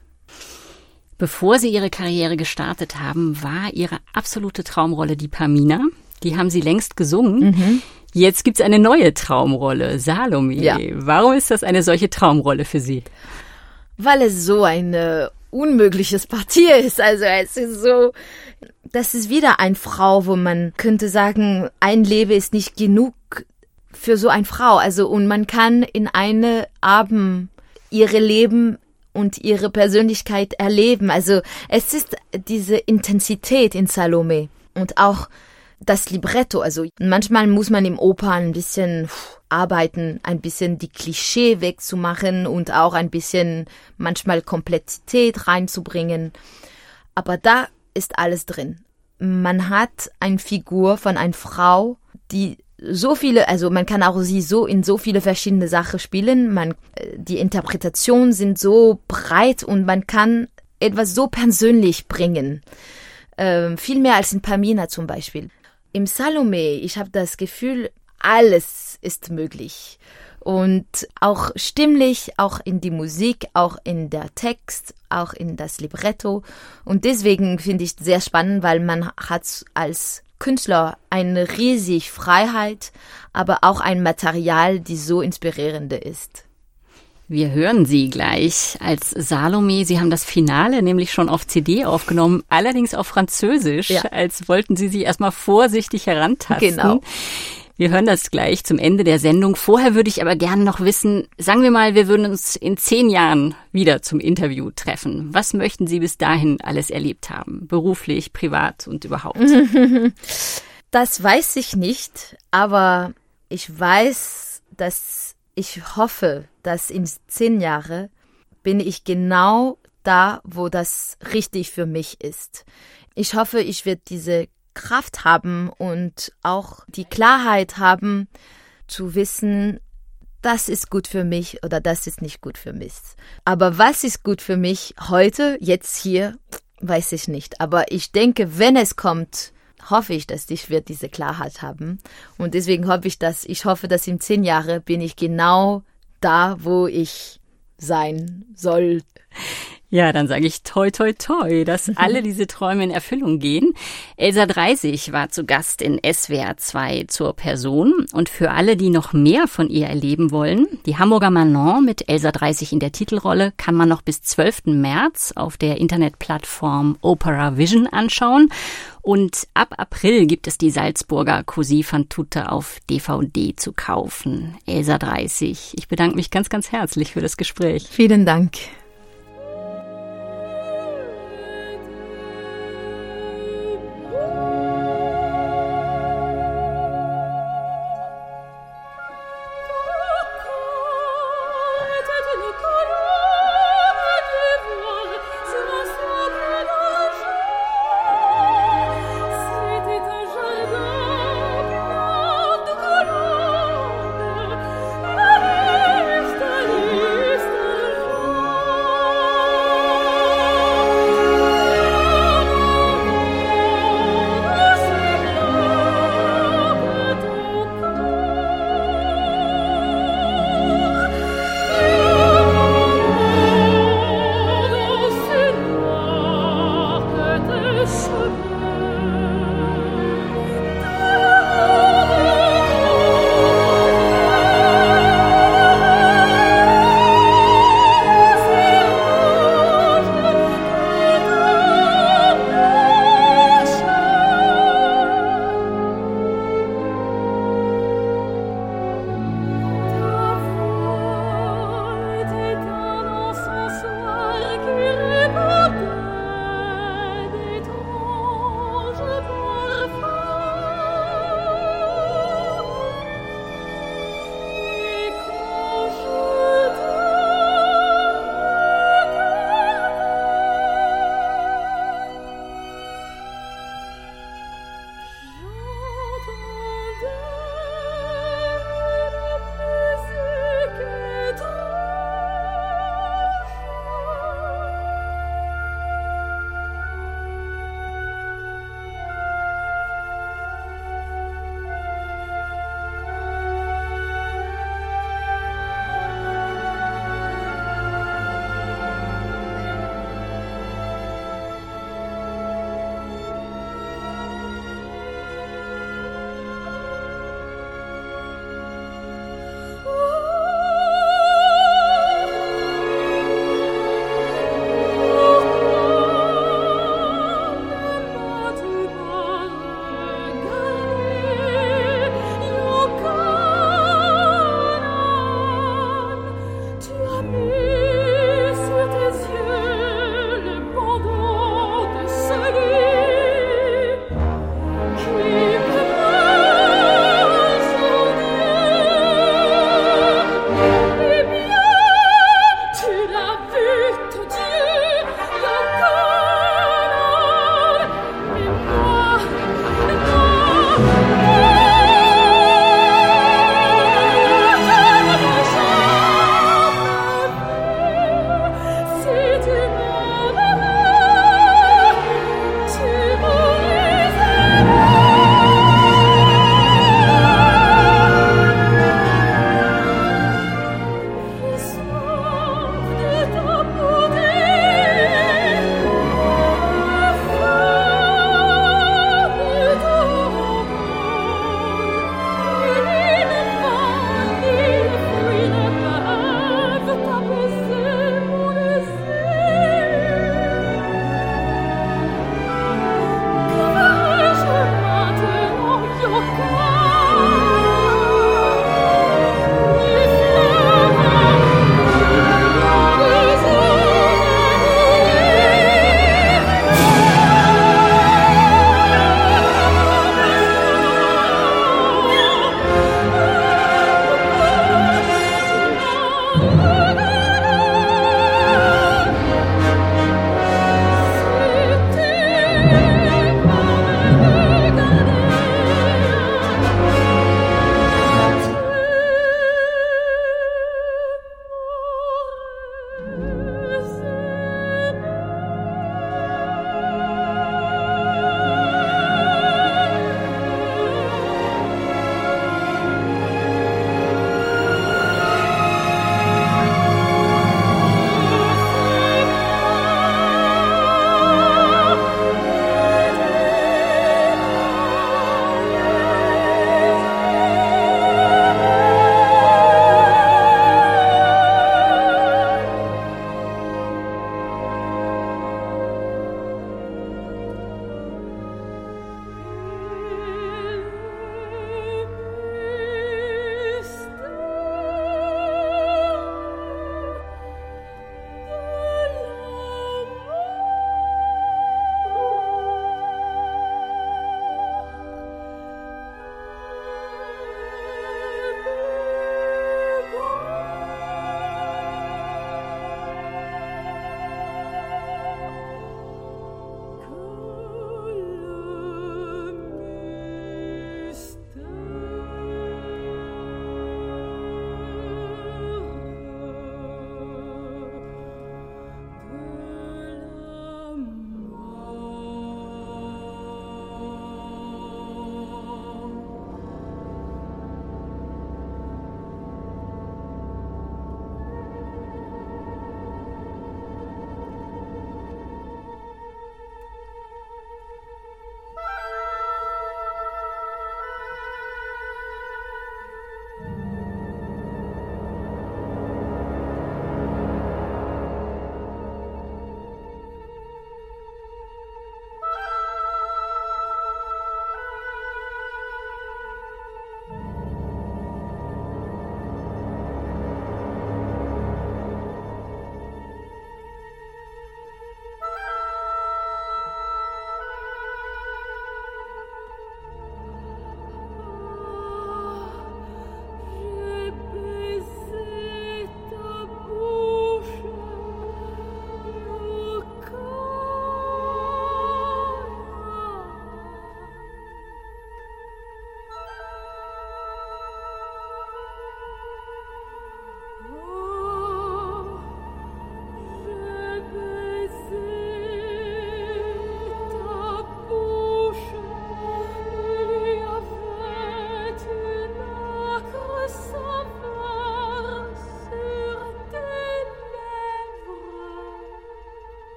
Bevor Sie Ihre Karriere gestartet haben, war Ihre absolute Traumrolle die Pamina. Die haben Sie längst gesungen. Mhm. Jetzt gibt's eine neue Traumrolle, Salome. Ja. Warum ist das eine solche Traumrolle für Sie? Weil es so eine unmögliche Partie ist. Also es ist so das ist wieder ein Frau, wo man könnte sagen, ein Leben ist nicht genug für so eine Frau. Also, und man kann in eine Abend ihre Leben und ihre Persönlichkeit erleben. Also, es ist diese Intensität in Salome und auch das Libretto. Also, manchmal muss man im Opern ein bisschen arbeiten, ein bisschen die Klischee wegzumachen und auch ein bisschen manchmal Komplexität reinzubringen. Aber da ist alles drin. Man hat eine Figur von einer Frau, die so viele, also man kann auch sie so in so viele verschiedene Sachen spielen. Man, die Interpretationen sind so breit und man kann etwas so persönlich bringen. Ähm, viel mehr als in Pamina zum Beispiel. Im Salome, ich habe das Gefühl, alles ist möglich. Und auch stimmlich, auch in die Musik, auch in der Text, auch in das Libretto. Und deswegen finde ich es sehr spannend, weil man hat als Künstler eine riesige Freiheit, aber auch ein Material, die so inspirierende ist. Wir hören sie gleich als Salome. Sie haben das Finale nämlich schon auf C D aufgenommen, allerdings auf Französisch, ja. Als wollten Sie sie erstmal vorsichtig herantasten. Genau. Wir hören das gleich zum Ende der Sendung. Vorher würde ich aber gerne noch wissen, sagen wir mal, wir würden uns in zehn Jahren wieder zum Interview treffen. Was möchten Sie bis dahin alles erlebt haben? Beruflich, privat und überhaupt? Das weiß ich nicht, aber ich weiß, dass ich hoffe, dass in zehn Jahren bin ich genau da, wo das richtig für mich ist. Ich hoffe, ich werde diese Kraft haben und auch die Klarheit haben, zu wissen, das ist gut für mich oder das ist nicht gut für mich. Aber was ist gut für mich heute, jetzt hier, weiß ich nicht. Aber ich denke, wenn es kommt, hoffe ich, dass ich wird diese Klarheit haben. Und deswegen hoffe ich, dass ich hoffe, dass in zehn Jahren bin ich genau da, wo ich sein soll. Ja, dann sage ich toi, toi, toi, dass alle diese Träume in Erfüllung gehen. Elsa Dreisig war zu Gast in S W R zwei zur Person. Und für alle, die noch mehr von ihr erleben wollen, die Hamburger Manon mit Elsa Dreisig in der Titelrolle kann man noch bis zwölften März auf der Internetplattform Opera Vision anschauen. Und ab April gibt es die Salzburger Così fan tutte auf D V D zu kaufen. Elsa Dreisig, ich bedanke mich ganz, ganz herzlich für das Gespräch. Vielen Dank.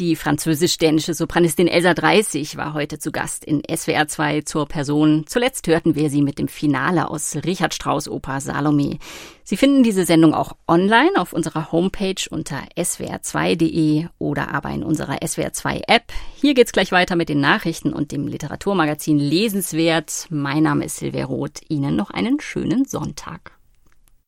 Die französisch-dänische Sopranistin Elsa Dreisig war heute zu Gast in S W R zwei zur Person. Zuletzt hörten wir sie mit dem Finale aus Richard Strauss' Oper Salome. Sie finden diese Sendung auch online auf unserer Homepage unter S W R zwei Punkt D E oder aber in unserer S W R zwei App. Hier geht's gleich weiter mit den Nachrichten und dem Literaturmagazin Lesenswert. Mein Name ist Silvia Roth. Ihnen noch einen schönen Sonntag.